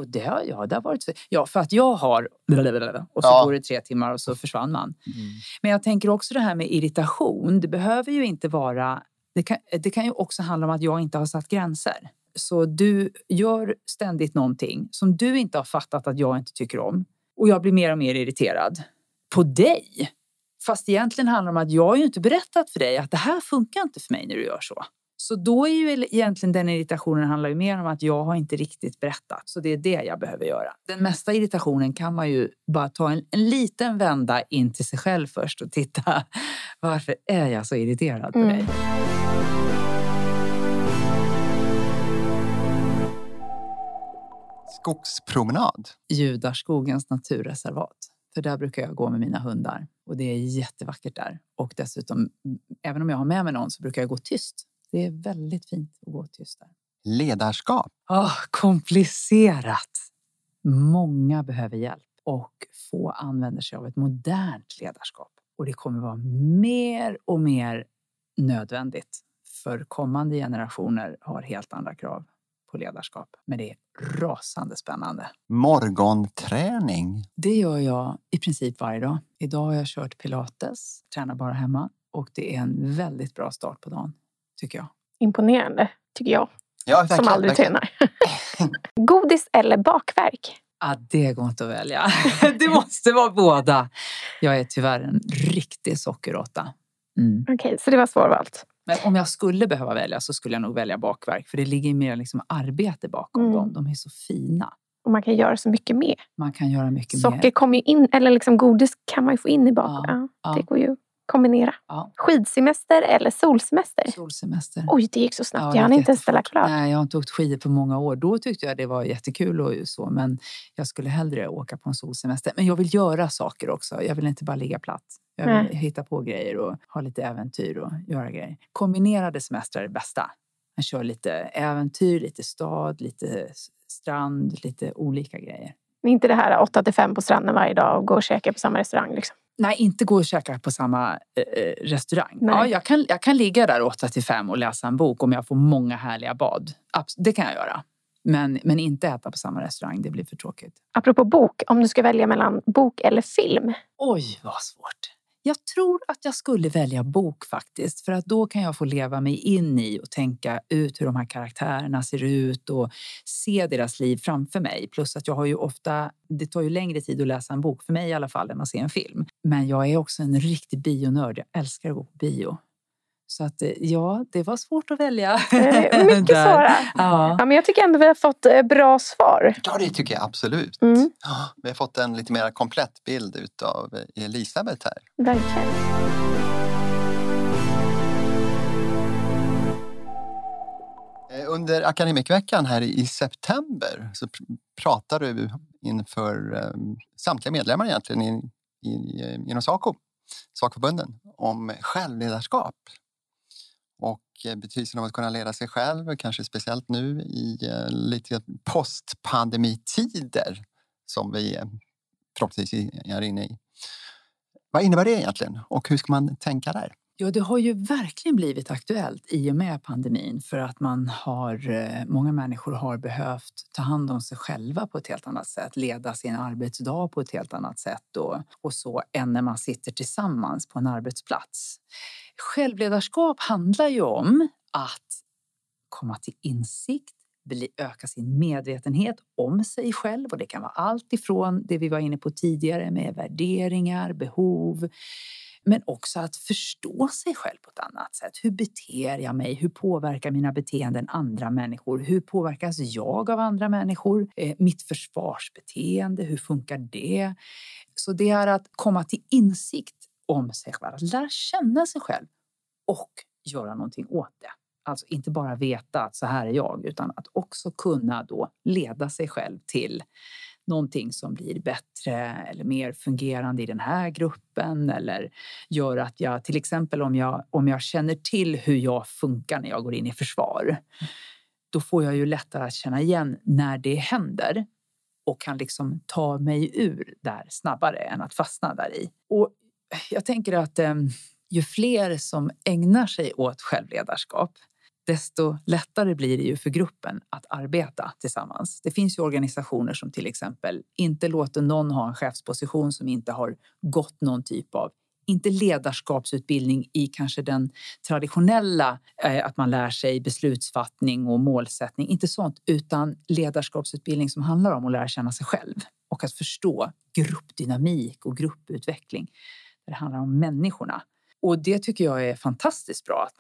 Det har varit. Ja, för att jag har. Och så går det 3 timmar och så försvann man. Men jag tänker också det här med irritation. Det behöver ju inte vara. Det kan ju också handla om att jag inte har satt gränser. Så du gör ständigt någonting som du inte har fattat att jag inte tycker om. Och jag blir mer och mer irriterad. På dig. Fast egentligen handlar det om att jag har ju inte berättat för dig att det här funkar inte för mig när du gör så. Så då är ju egentligen den irritationen handlar ju mer om att jag har inte riktigt berättat. Så det är det jag behöver göra. Den mesta irritationen kan man ju bara ta en liten vända in till sig själv först och titta. Varför är jag så irriterad på dig? Skogspromenad. Judarskogens naturreservat. För där brukar jag gå med mina hundar. Och det är jättevackert där. Och dessutom, även om jag har med mig någon så brukar jag gå tyst. Det är väldigt fint att gå tyst där. Ledarskap. Komplicerat. Många behöver hjälp. Och få använder sig av ett modernt ledarskap. Och det kommer vara mer och mer nödvändigt. För kommande generationer har helt andra krav på ledarskap. Men det är rasande spännande. Morgonträning. Det gör jag i princip varje dag. Idag har jag kört pilates. Tränar bara hemma. Och det är en väldigt bra start på dagen. Tycker jag. Imponerande, tycker jag. Ja, som aldrig tränar. Godis eller bakverk? Det går inte att välja. Det måste vara båda. Jag är tyvärr en riktig sockerråtta. Okej, så det var svårvalt. Men om jag skulle behöva välja så skulle jag nog välja bakverk. För det ligger mer liksom arbete bakom dem. De är så fina. Och man kan göra så mycket mer. Man kan göra mycket mer. Socker kommer ju in, eller liksom godis kan man ju få in i bakverk. Ja. Det går ju. Kombinera. Ja. Skidsemester eller solsemester? Solsemester. Oj, det gick så snabbt. Ja, jag hann inte ställa klart. Nej, jag har inte åkt skidor på många år. Då tyckte jag det var jättekul och så. Men jag skulle hellre åka på en solsemester. Men jag vill göra saker också. Jag vill inte bara ligga platt. Jag vill hitta på grejer och ha lite äventyr och göra grejer. Kombinerade semester är det bästa. Man kör lite äventyr, lite stad, lite strand, lite olika grejer. Men inte det här 8-5 på stranden varje dag och gå och käka på samma restaurang liksom. Nej, inte gå och käka på samma restaurang. Nej. Ja, jag kan ligga där 8-5 och läsa en bok om jag får många härliga bad. Det kan jag göra. Men inte äta på samma restaurang, det blir för tråkigt. Apropå bok, om du ska välja mellan bok eller film? Oj, vad svårt. Jag tror att jag skulle välja bok faktiskt. För att då kan jag få leva mig in i och tänka ut hur de här karaktärerna ser ut. Och se deras liv framför mig. Plus att jag har ju ofta, det tar ju längre tid att läsa en bok för mig i alla fall än att se en film. Men jag är också en riktig bionörd. Jag älskar att gå på bio. Så att ja, det var svårt att välja. Mycket svåra. Ja, men jag tycker ändå vi har fått bra svar. Ja, det tycker jag absolut. Ja, vi har fått en lite mer komplett bild utav Elisabeth här. Verkligen. Under akademikveckan här i september så pratar du inför samtliga medlemmar egentligen inom SACO, SACO-förbunden, om självledarskap. Och betydelsen av att kunna leda sig själv, kanske speciellt nu i lite postpandemitider som vi förhoppningsvis är inne i. Vad innebär det egentligen och hur ska man tänka där? Ja, det har ju verkligen blivit aktuellt i och med pandemin för att många människor har behövt ta hand om sig själva på ett helt annat sätt. Leda sin arbetsdag på ett helt annat sätt och så än när man sitter tillsammans på en arbetsplats. Självledarskap handlar ju om att komma till insikt, öka sin medvetenhet om sig själv och det kan vara allt ifrån det vi var inne på tidigare med värderingar, behov. Men också att förstå sig själv på ett annat sätt. Hur beter jag mig? Hur påverkar mina beteenden andra människor? Hur påverkas jag av andra människor? Mitt försvarsbeteende, hur funkar det? Så det är att komma till insikt om sig själv. Att lära känna sig själv och göra någonting åt det. Alltså inte bara veta att så här är jag utan att också kunna då leda sig själv till någonting som blir bättre eller mer fungerande i den här gruppen eller gör att jag till exempel om jag känner till hur jag funkar när jag går in i försvar då får jag ju lättare att känna igen när det händer och kan liksom ta mig ur där snabbare än att fastna där i. Och jag tänker att ju fler som ägnar sig åt självledarskap desto lättare blir det ju för gruppen att arbeta tillsammans. Det finns ju organisationer som till exempel inte låter någon ha en chefsposition som inte har gått någon typ av, inte ledarskapsutbildning i kanske den traditionella, att man lär sig beslutsfattning och målsättning, inte sånt, utan ledarskapsutbildning som handlar om att lära känna sig själv och att förstå gruppdynamik och grupputveckling. Det handlar om människorna. Och det tycker jag är fantastiskt bra att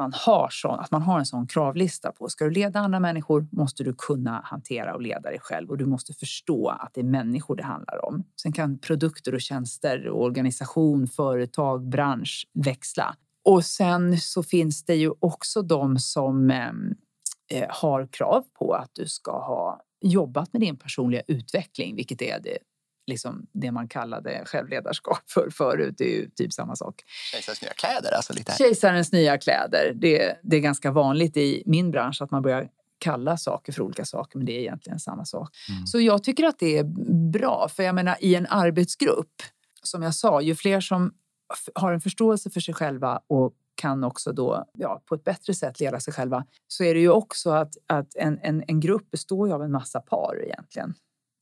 man har en sån kravlista på. Ska du leda andra människor måste du kunna hantera och leda dig själv. Och du måste förstå att det är människor det handlar om. Sen kan produkter och tjänster, organisation, företag, bransch växla. Och sen så finns det ju också de som har krav på att du ska ha jobbat med din personliga utveckling. Vilket är det. Liksom det man kallade självledarskap för förut, det är ju typ samma sak. Kejsarens nya kläder, alltså lite här. Kejsarens nya kläder, det är ganska vanligt i min bransch att man börjar kalla saker för olika saker, men det är egentligen samma sak. Mm. Så jag tycker att det är bra, för jag menar i en arbetsgrupp, som jag sa, ju fler som har en förståelse för sig själva och kan också då på ett bättre sätt leda sig själva, så är det ju också att en grupp består ju av en massa par egentligen.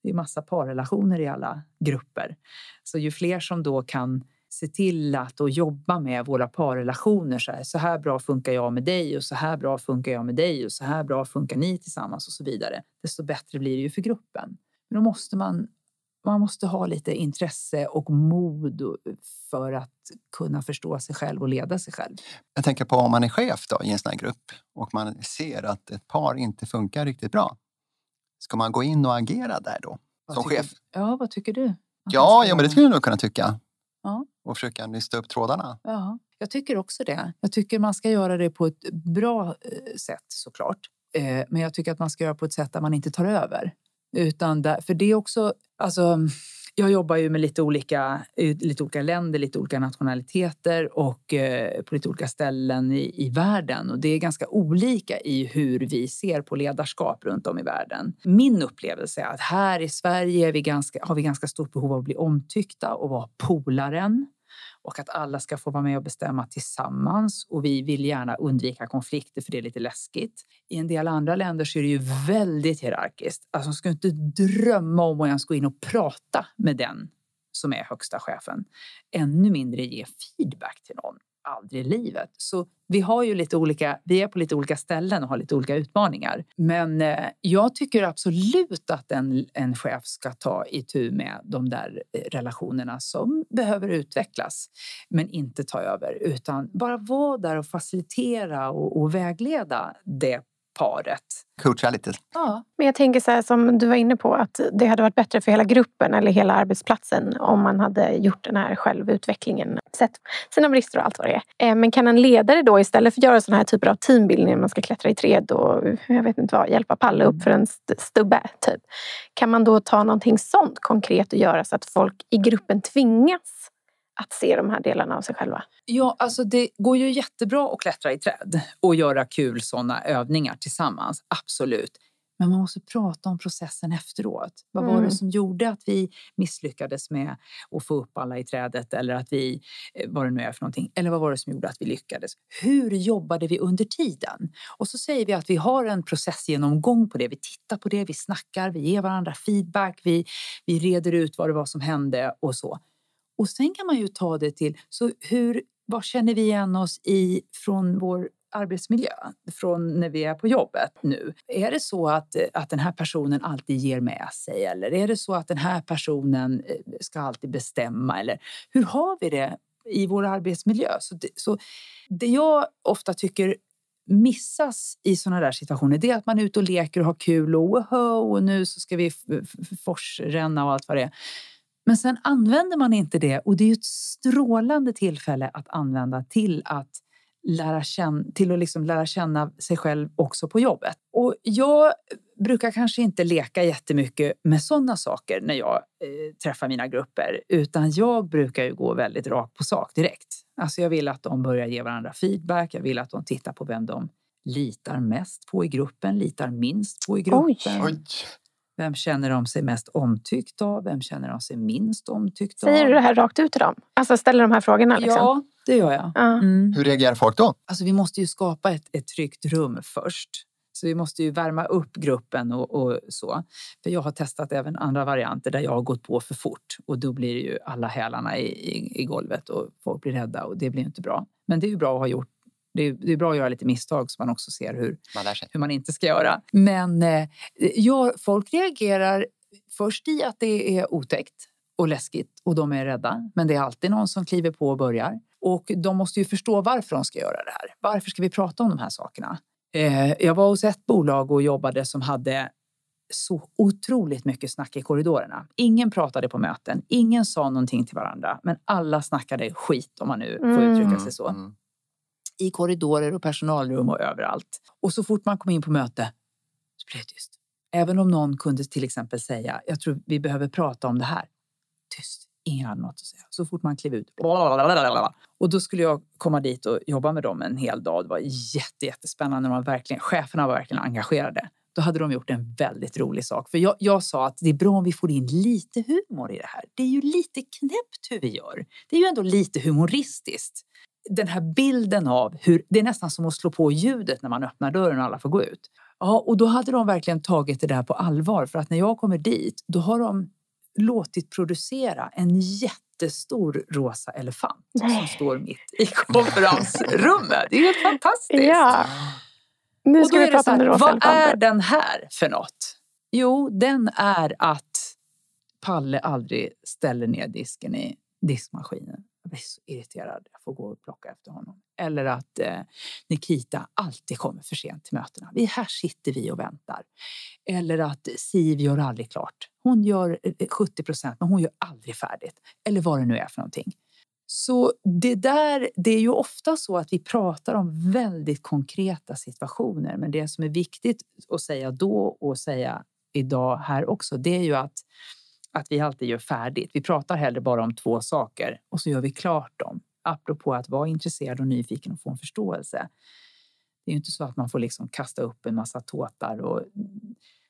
Det är massa parrelationer i alla grupper. Så ju fler som då kan se till att och jobba med våra parrelationer. Så här bra funkar jag med dig och så här bra funkar jag med dig och så här bra funkar ni tillsammans och så vidare. Desto bättre blir det ju för gruppen. Men då måste man måste ha lite intresse och mod för att kunna förstå sig själv och leda sig själv. Jag tänker på om man är chef då i en sån här grupp och man ser att ett par inte funkar riktigt bra. Ska man gå in och agera där då? Som chef? Ja, vad tycker du? Men det skulle jag nog kunna tycka. Ja. Och försöka nysta upp trådarna. Ja, jag tycker också det. Jag tycker man ska göra det på ett bra sätt såklart. Men jag tycker att man ska göra på ett sätt där man inte tar över. Utan där, för det är också... Alltså, jag jobbar ju med lite olika länder, lite olika nationaliteter och på lite olika ställen i världen. Och det är ganska olika i hur vi ser på ledarskap runt om i världen. Min upplevelse är att här i Sverige har vi ganska stort behov av att bli omtyckta och vara polaren. Och att alla ska få vara med och bestämma tillsammans. Och vi vill gärna undvika konflikter för det är lite läskigt. I en del andra länder så är det ju väldigt hierarkiskt. Alltså man ska inte drömma om att ens gå in och prata med den som är högsta chefen. Ännu mindre ge feedback till någon. Aldrig i livet. Så vi är på lite olika ställen och har lite olika utmaningar. Men jag tycker absolut att en chef ska ta itu med de där relationerna som behöver utvecklas. Men inte ta över utan bara vara där och facilitera och vägleda det paret. Coacha lite. Ja. Men jag tänker så här som du var inne på att det hade varit bättre för hela gruppen eller hela arbetsplatsen om man hade gjort den här självutvecklingen. Sett sina brister och allt vad det är. Men kan en ledare då istället för att göra sådana här typer av teambildning man ska klättra i träd och jag vet inte vad, hjälpa Palle upp för en stubbe typ. Kan man då ta någonting sånt konkret och göra så att folk i gruppen tvingas att se de här delarna av sig själva? Ja, alltså det går ju jättebra att klättra i träd och göra kul sådana övningar tillsammans, absolut. Men man måste prata om processen efteråt. Vad var det som gjorde att vi misslyckades med att få upp alla i trädet eller att vi, vad det nu är för någonting, eller vad var det som gjorde att vi lyckades? Hur jobbade vi under tiden? Och så säger vi att vi har en processgenomgång på det. Vi tittar på det, vi snackar, vi ger varandra feedback, vi reder ut vad det var som hände och så. Och sen kan man ju ta det till, så vad känner vi igen oss i från vår arbetsmiljö? Från när vi är på jobbet nu. Är det så att den här personen alltid ger med sig? Eller är det så att den här personen ska alltid bestämma? Eller hur har vi det i vår arbetsmiljö? Så det jag ofta tycker missas i sådana där situationer, det är att man är ute och leker och har kul och nu så ska vi forsränna och allt vad det är. Men sen använder man inte det och det är ju ett strålande tillfälle att använda till att lära känna sig själv också på jobbet. Och jag brukar kanske inte leka jättemycket med sådana saker när jag träffar mina grupper. Utan jag brukar ju gå väldigt rakt på sak direkt. Alltså jag vill att de börjar ge varandra feedback. Jag vill att de tittar på vem de litar mest på i gruppen. Litar minst på i gruppen. Oj. Vem känner de sig mest omtyckt av? Vem känner de sig minst omtyckt av? Säger du det här rakt ut till dem? Alltså ställer de här frågorna liksom? Ja, det gör jag. Mm. Hur reagerar folk då? Alltså vi måste ju skapa ett tryggt rum först. Så vi måste ju värma upp gruppen och så. För jag har testat även andra varianter där jag har gått på för fort. Och då blir det ju alla hälarna i golvet och folk blir rädda och det blir inte bra. Men det är ju bra att ha gjort. Det är bra att göra lite misstag så man också ser hur man inte ska göra. Men folk reagerar först i att det är otäckt. och läskigt och de är rädda. Men det är alltid någon som kliver på och börjar. Och de måste ju förstå varför de ska göra det här. Varför ska vi prata om de här sakerna? Jag var hos ett bolag och jobbade som hade så otroligt mycket snack i korridorerna. Ingen pratade på möten. Ingen sa någonting till varandra. Men alla snackade skit, om man nu får uttrycka sig så. Mm. I korridorer och personalrum och överallt. Och så fort man kom in på möte så blev det tyst. Även om någon kunde till exempel säga, jag tror vi behöver prata om det här. Tyst, ingen hade något att säga. Så fort man klev ut. Blablabla. Och då skulle jag komma dit och jobba med dem en hel dag. Det var jättespännande. Cheferna var verkligen engagerade. Då hade de gjort en väldigt rolig sak. För jag sa att det är bra om vi får in lite humor i det här. Det är ju lite knäppt hur vi gör. Det är ju ändå lite humoristiskt. Den här bilden av hur... Det är nästan som att slå på ljudet när man öppnar dörren och alla får gå ut. Ja, och då hade de verkligen tagit det där på allvar. För att när jag kommer dit, då har de låtit producera en jättestor rosa elefant. Som står mitt i konferensrummet. Det är helt fantastiskt. Ja. Nu ska vi prata om rosa elefanter. Vad är den här för något? Jo, den är att Palle aldrig ställer ner disken i diskmaskinen. Jag blir så irriterad. Jag får gå och plocka efter honom. Eller att Nikita alltid kommer för sent till mötena. Här sitter vi och väntar. Eller att Siv gör aldrig klart. Hon gör 70% men hon gör aldrig färdigt. Eller vad det nu är för någonting. Så det är ju ofta så att vi pratar om väldigt konkreta situationer. Men det som är viktigt att säga då och säga idag här också, det är ju att vi alltid gör färdigt. Vi pratar hellre bara om två saker och så gör vi klart dem. Apropå att vara intresserad och nyfiken och få en förståelse. Det är ju inte så att man får liksom kasta upp en massa tåtar och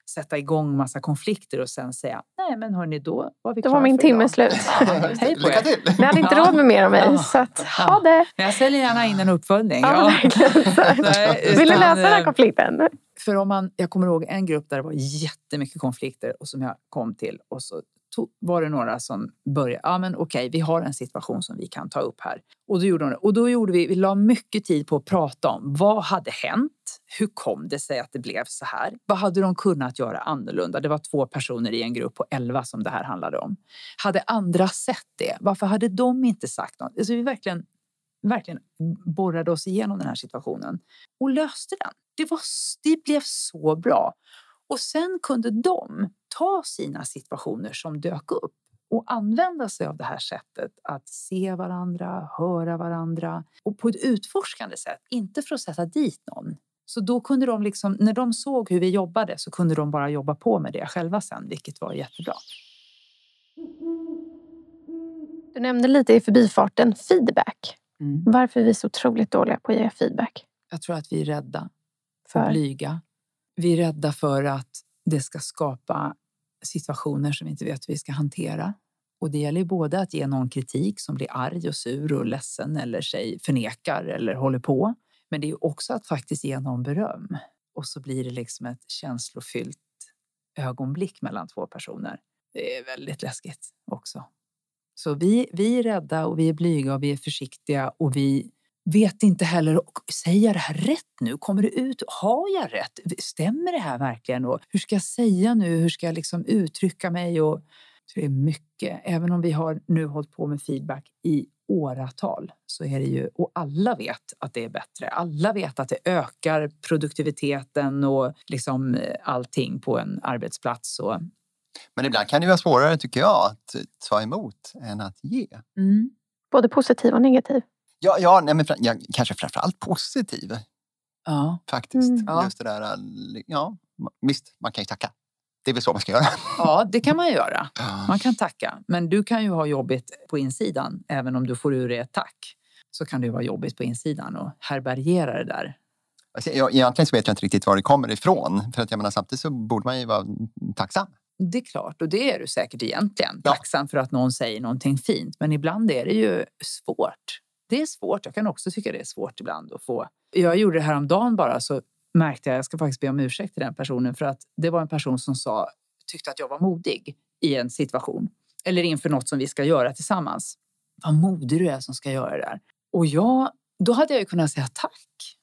sätta igång massa konflikter och sen säga, nej men hörni, då var vi klara. Då var min timme slut. Hej på er. Ni hade inte råd med mer av mig, så att ha det. Jag säljer gärna in en uppföljning. Ja. Vill du lösa den här konflikten? För jag kommer ihåg en grupp där det var jättemycket konflikter och som jag kom till och så var det några som började, vi har en situation som vi kan ta upp här. Och då gjorde de det. Och då gjorde vi la mycket tid på att prata om vad hade hänt? Hur kom det sig att det blev så här? Vad hade de kunnat göra annorlunda? Det var 2 personer i en grupp på 11 som det här handlade om. Hade andra sett det? Varför hade de inte sagt något? Alltså vi verkligen borrade oss igenom den här situationen och löste den. Det blev så bra. Och sen kunde de ta sina situationer som dök upp och använda sig av det här sättet att se varandra, höra varandra och på ett utforskande sätt, inte för att sätta dit någon. Så då kunde de liksom, när de såg hur vi jobbade så kunde de bara jobba på med det själva sen, vilket var jättebra. Du nämnde lite i förbifarten feedback. Varför är vi så otroligt dåliga på att ge feedback? Jag tror att vi är rädda för blyga. Vi är rädda för att det ska skapa situationer som vi inte vet hur vi ska hantera. Och det gäller både att ge någon kritik som blir arg och sur och ledsen eller sig förnekar eller håller på. Men det är också att faktiskt ge någon beröm. Och så blir det liksom ett känslofyllt ögonblick mellan 2 personer. Det är väldigt läskigt också. Så vi är rädda och vi är blyga och vi är försiktiga och vi... Vet inte heller, säger jag det här rätt nu? Kommer det ut? Har jag rätt? Stämmer det här verkligen? Och hur ska jag säga nu? Hur ska jag liksom uttrycka mig? Och det är mycket. Även om vi har nu hållit på med feedback i åratal så är det ju, och alla vet att det är bättre. Alla vet att det ökar produktiviteten och liksom allting på en arbetsplats. Och... Men ibland kan det vara svårare tycker jag att ta emot än att ge. Mm. Både positiv och negativ. Ja nej, men kanske framförallt positiv. Ja. Faktiskt. Ja. Just det där, ja, visst, man kan ju tacka. Det är väl så man ska göra. Ja, det kan man göra. Man kan tacka. Men du kan ju ha jobbigt på insidan. Även om du får ur det ett tack. Så kan det ju vara jobbigt på insidan och härbärgera det där. Alltså, egentligen så vet jag inte riktigt var det kommer ifrån. För att jag menar, samtidigt så borde man ju vara tacksam. Det är klart, och det är du säkert egentligen. Ja. Tacksam för att någon säger någonting fint. Men ibland är det ju svårt. Det är svårt. Jag kan också tycka det är svårt ibland att få. Jag gjorde det här om dagen bara så märkte jag ska faktiskt be om ursäkt till den personen för att det var en person som tyckte att jag var modig i en situation. Eller inför något som vi ska göra tillsammans. Vad modig du är som ska göra det där. Och då hade jag ju kunnat säga tack.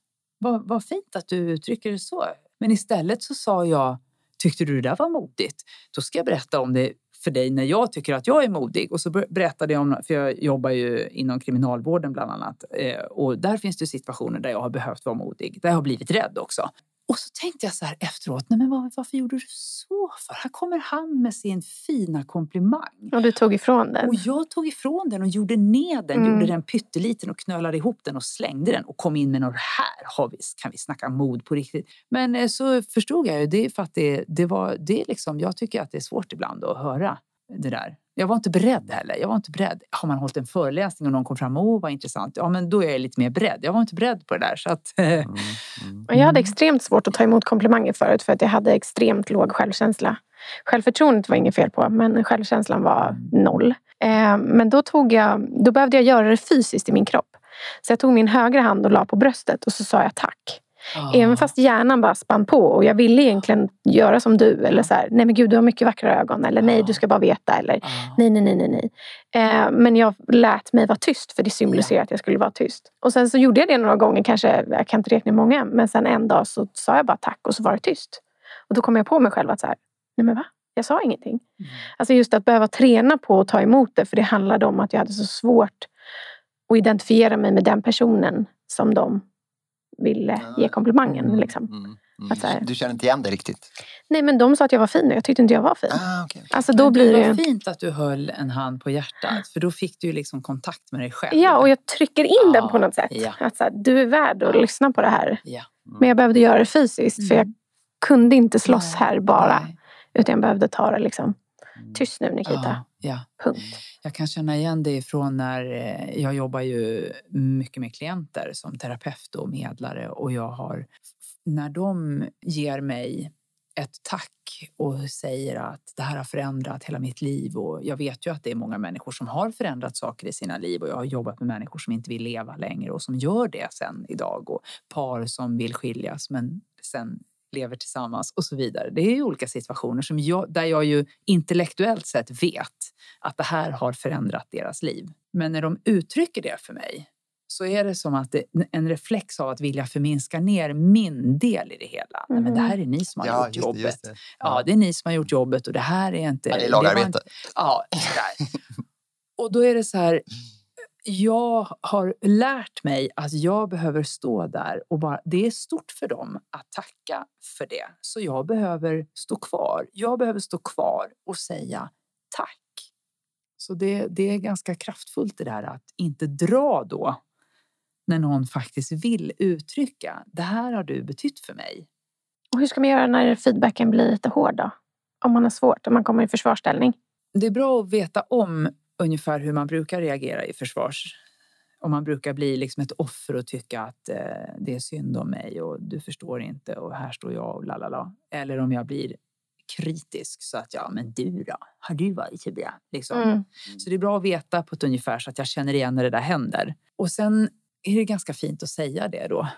Vad fint att du uttrycker det så. Men istället så sa jag, tyckte du det där var modigt? Då ska jag berätta om det för dig när jag tycker att jag är modig. Och så berättade jag om, för jag jobbar ju inom kriminalvården bland annat. Och där finns det situationer där jag har behövt vara modig. Där jag har blivit rädd också. Och så tänkte jag så här efteråt, nej men varför gjorde du så för? Här kommer han med sin fina komplimang. Och du tog ifrån den. Och jag tog ifrån den och gjorde ner den, gjorde den pytteliten och knölade ihop den och slängde den. Och kom in med något här, kan vi snacka mod på riktigt? Men så förstod jag ju det, för att det liksom, jag tycker att det är svårt ibland att höra det där. Jag var inte beredd heller. Har man hållit en föreläsning och någon kom fram och vad intressant. Ja, men då är jag lite mer beredd. Jag var inte beredd på det där. Så att, Och jag hade extremt svårt att ta emot komplimanger förut, för att jag hade extremt låg självkänsla. Självförtroendet var inget fel på, men självkänslan var noll. Men då behövde jag göra det fysiskt i min kropp. Så jag tog min högra hand och la på bröstet och så sa jag tack. Även fast hjärnan bara spann på och jag ville egentligen göra som du, eller så här, nej men gud du har mycket vackra ögon, eller nej du ska bara veta, eller nej. Men jag lät mig vara tyst, för det symboliserar att jag skulle vara tyst. Och sen så gjorde jag det några gånger, kanske, jag kan inte räkna många, men sen en dag så sa jag bara tack och så var det tyst. Och då kom jag på mig själv att så här, nej men va? Jag sa ingenting. Alltså just att behöva träna på att ta emot det, för det handlade om att jag hade så svårt att identifiera mig med den personen som de ville ge komplimangen liksom. Du känner inte igen det riktigt? Nej, men de sa att jag var fin och jag tyckte inte jag var fin. Okay. Alltså, då blir det var fint att du höll en hand på hjärtat, för då fick du liksom kontakt med dig själv. Ja, och jag trycker in den på något sätt. Ja. Att så här, du är värd att lyssna på det här. Ja. Men jag behövde göra det fysiskt, för jag kunde inte slåss här bara. Nej. Utan jag behövde ta det liksom. Tyst nu Nikita. Punkt. Jag kan känna igen det ifrån när jag jobbar ju mycket med klienter som terapeut och medlare, och jag har, när de ger mig ett tack och säger att det här har förändrat hela mitt liv, och jag vet ju att det är många människor som har förändrat saker i sina liv, och jag har jobbat med människor som inte vill leva längre och som gör det sen idag, och par som vill skiljas men sen lever tillsammans och så vidare. Det är ju olika situationer som där jag ju intellektuellt sett vet att det här har förändrat deras liv. Men när de uttrycker det för mig, så är det som att en reflex av att vilja förminska ner min del i det hela. Mm. Men det här är ni som har gjort jobbet. Det. Ja, det är ni som har gjort jobbet, och det här är inte... Ja, det är lagarbete. Ja, sådär. Och då är det så här... Jag har lärt mig att jag behöver stå där och bara, det är stort för dem att tacka för det. Så jag behöver stå kvar. Och säga tack. Så det är ganska kraftfullt det där att inte dra då. När någon faktiskt vill uttrycka, det här har du betytt för mig. Och hur ska man göra när feedbacken blir lite hård då? Om man har svårt, om man kommer i försvarsställning? Det är bra att veta om ungefär hur man brukar reagera i försvars. Om man brukar bli liksom ett offer och tycka att det är synd om mig och du förstår inte och här står jag och lalala. Eller om jag blir kritisk så att men du då? Har du varit så bra? Liksom. Mm. Så det är bra att veta på ett ungefär så att jag känner igen när det där händer. Och sen är det ganska fint att säga det då.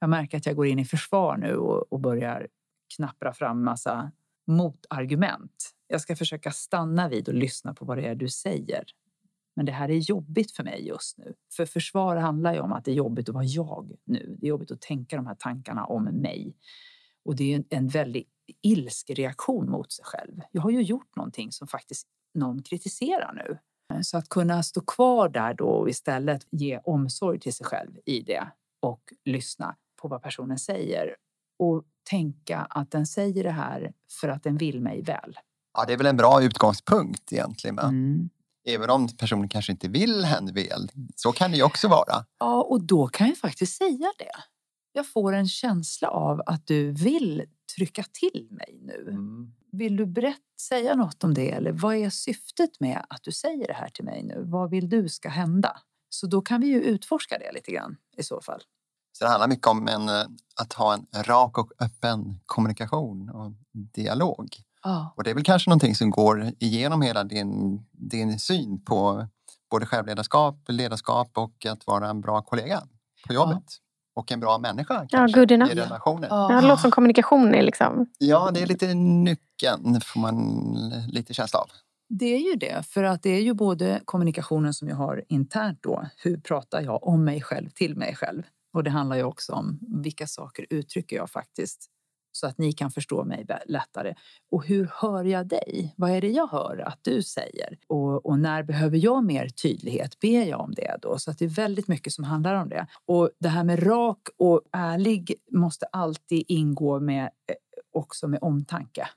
Jag märker att jag går in i försvar nu och börjar knappra fram massa motargument. Jag ska försöka stanna vid och lyssna på vad det är du säger. Men det här är jobbigt för mig just nu. För försvar handlar ju om att det är jobbigt att vara jag nu. Det är jobbigt att tänka de här tankarna om mig. Och det är en väldigt ilsk reaktion mot sig själv. Jag har ju gjort någonting som faktiskt någon kritiserar nu. Så att kunna stå kvar där då och istället ge omsorg till sig själv i det. Och lyssna på vad personen säger. Och tänka att den säger det här för att den vill mig väl. Ja, det är väl en bra utgångspunkt egentligen. Även om personen kanske inte vill henne väl. Så kan det ju också vara. Ja, och då kan jag faktiskt säga det. Jag får en känsla av att du vill trycka till mig nu. Vill du säga något om det? Eller vad är syftet med att du säger det här till mig nu? Vad vill du ska hända? Så då kan vi ju utforska det lite grann i så fall. Så det handlar mycket om att ha en rak och öppen kommunikation och dialog. Och det är väl kanske någonting som går igenom hela din syn på både självledarskap, ledarskap och att vara en bra kollega på jobbet. Och en bra människa kanske, good enough, i relationer. Det låter som kommunikation är liksom. Ja, det är lite nyckeln, får man lite känsla av. Det är ju det, för att det är ju både kommunikationen som jag har internt då. Hur pratar jag om mig själv till mig själv? Och det handlar ju också om vilka saker uttrycker jag faktiskt så att ni kan förstå mig lättare. Och hur hör jag dig? Vad är det jag hör att du säger? Och när behöver jag mer tydlighet? Ber jag om det då? Så att det är väldigt mycket som handlar om det. Och det här med rak och ärlig måste alltid ingå med också med omtanke.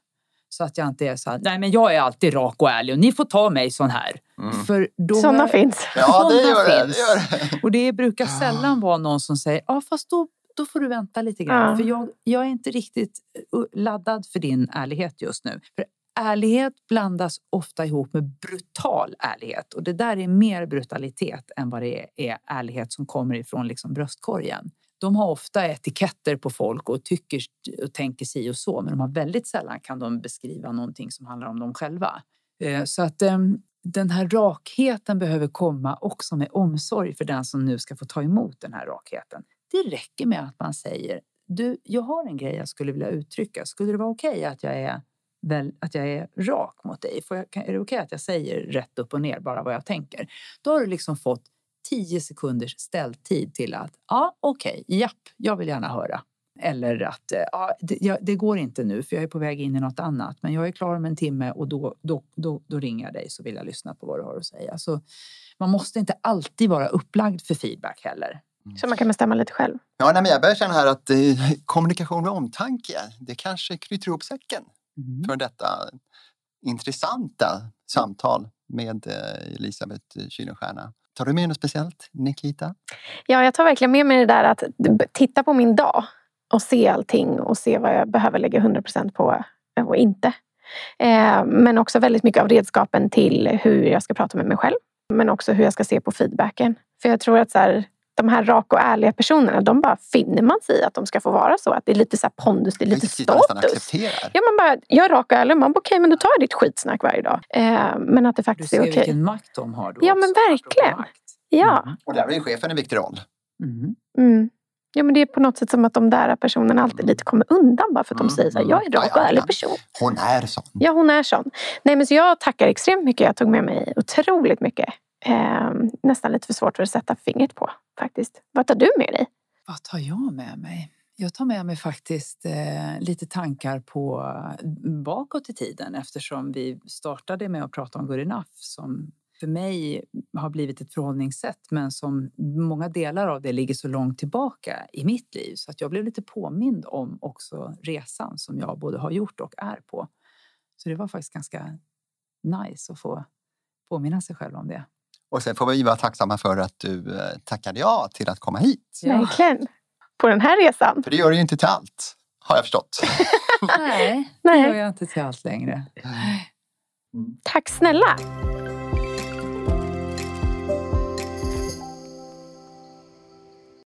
Så att jag inte är så här, nej men jag är alltid rak och ärlig och ni får ta mig sån här. Mm. För då såna finns. Ja, det gör det, det gör det. Och det brukar sällan vara någon som säger, ja fast då får du vänta lite grann. För jag är inte riktigt laddad för din ärlighet just nu. För ärlighet blandas ofta ihop med brutal ärlighet. Och det där är mer brutalitet än vad det är ärlighet som kommer ifrån liksom bröstkorgen. De har ofta etiketter på folk och tycker och tänker sig och så. Men de har väldigt sällan kan de beskriva någonting som handlar om dem själva. Så att den här rakheten behöver komma också med omsorg för den som nu ska få ta emot den här rakheten. Det räcker med att man säger, du, jag har en grej jag skulle vilja uttrycka. Skulle det vara okej att jag är rak mot dig? Är det okej att jag säger rätt upp och ner bara vad jag tänker? Då har du liksom fått 10 sekunders ställtid till att, ja okej, japp, jag vill gärna höra. Eller att, det går inte nu för jag är på väg in i något annat. Men jag är klar om en timme och då ringer jag dig så vill jag lyssna på vad du har att säga. Så man måste inte alltid vara upplagd för feedback heller. Så man kan bestämma lite själv. Ja, nej, men jag börjar känna här att kommunikation med omtanke, det kanske knyter ihop säcken för detta intressanta samtal med Elisabeth Kihlneskärna. Tar du med något speciellt, Nikita? Ja, jag tar verkligen med mig det där att titta på min dag och se allting och se vad jag behöver lägga 100% på och inte. Men också väldigt mycket av redskapen till hur jag ska prata med mig själv. Men också hur jag ska se på feedbacken. För jag tror att så här, de här raka och ärliga personerna, de bara finner man sig i att de ska få vara så. Att det är lite så här pondus, det är lite status. Ja, man bara, jag är rak och ärlig. Man bara, okej, men då tar jag ditt skitsnack varje dag. Men att det faktiskt är okej. Du ser vilken makt de har då. Ja, men verkligen. Ja. Mm. Och där är ju chefen en viktig roll. Mm. Ja, men det är på något sätt som att de där personerna alltid lite kommer undan bara för att de säger så här, jag är rak och ärlig person. Hon är sån. Ja, hon är sån. Nej, men så jag tackar extremt mycket. Jag tog med mig otroligt mycket. Nästan lite för svårt att sätta fingret på faktiskt. Vad tar du med dig? Vad tar jag med mig? Jag tar med mig faktiskt lite tankar på bakåt i tiden eftersom vi startade med att prata om Good Enough som för mig har blivit ett förhållningssätt men som många delar av det ligger så långt tillbaka i mitt liv så att jag blev lite påmind om också resan som jag både har gjort och är på. Så det var faktiskt ganska nice att få påminna sig själv om det. Och sen får vi vara tacksamma för att du tackade ja till att komma hit. Ja. Verkligen. På den här resan. För det gör du ju inte till allt, har jag förstått. Nej, det gör jag inte till allt längre. Tack snälla.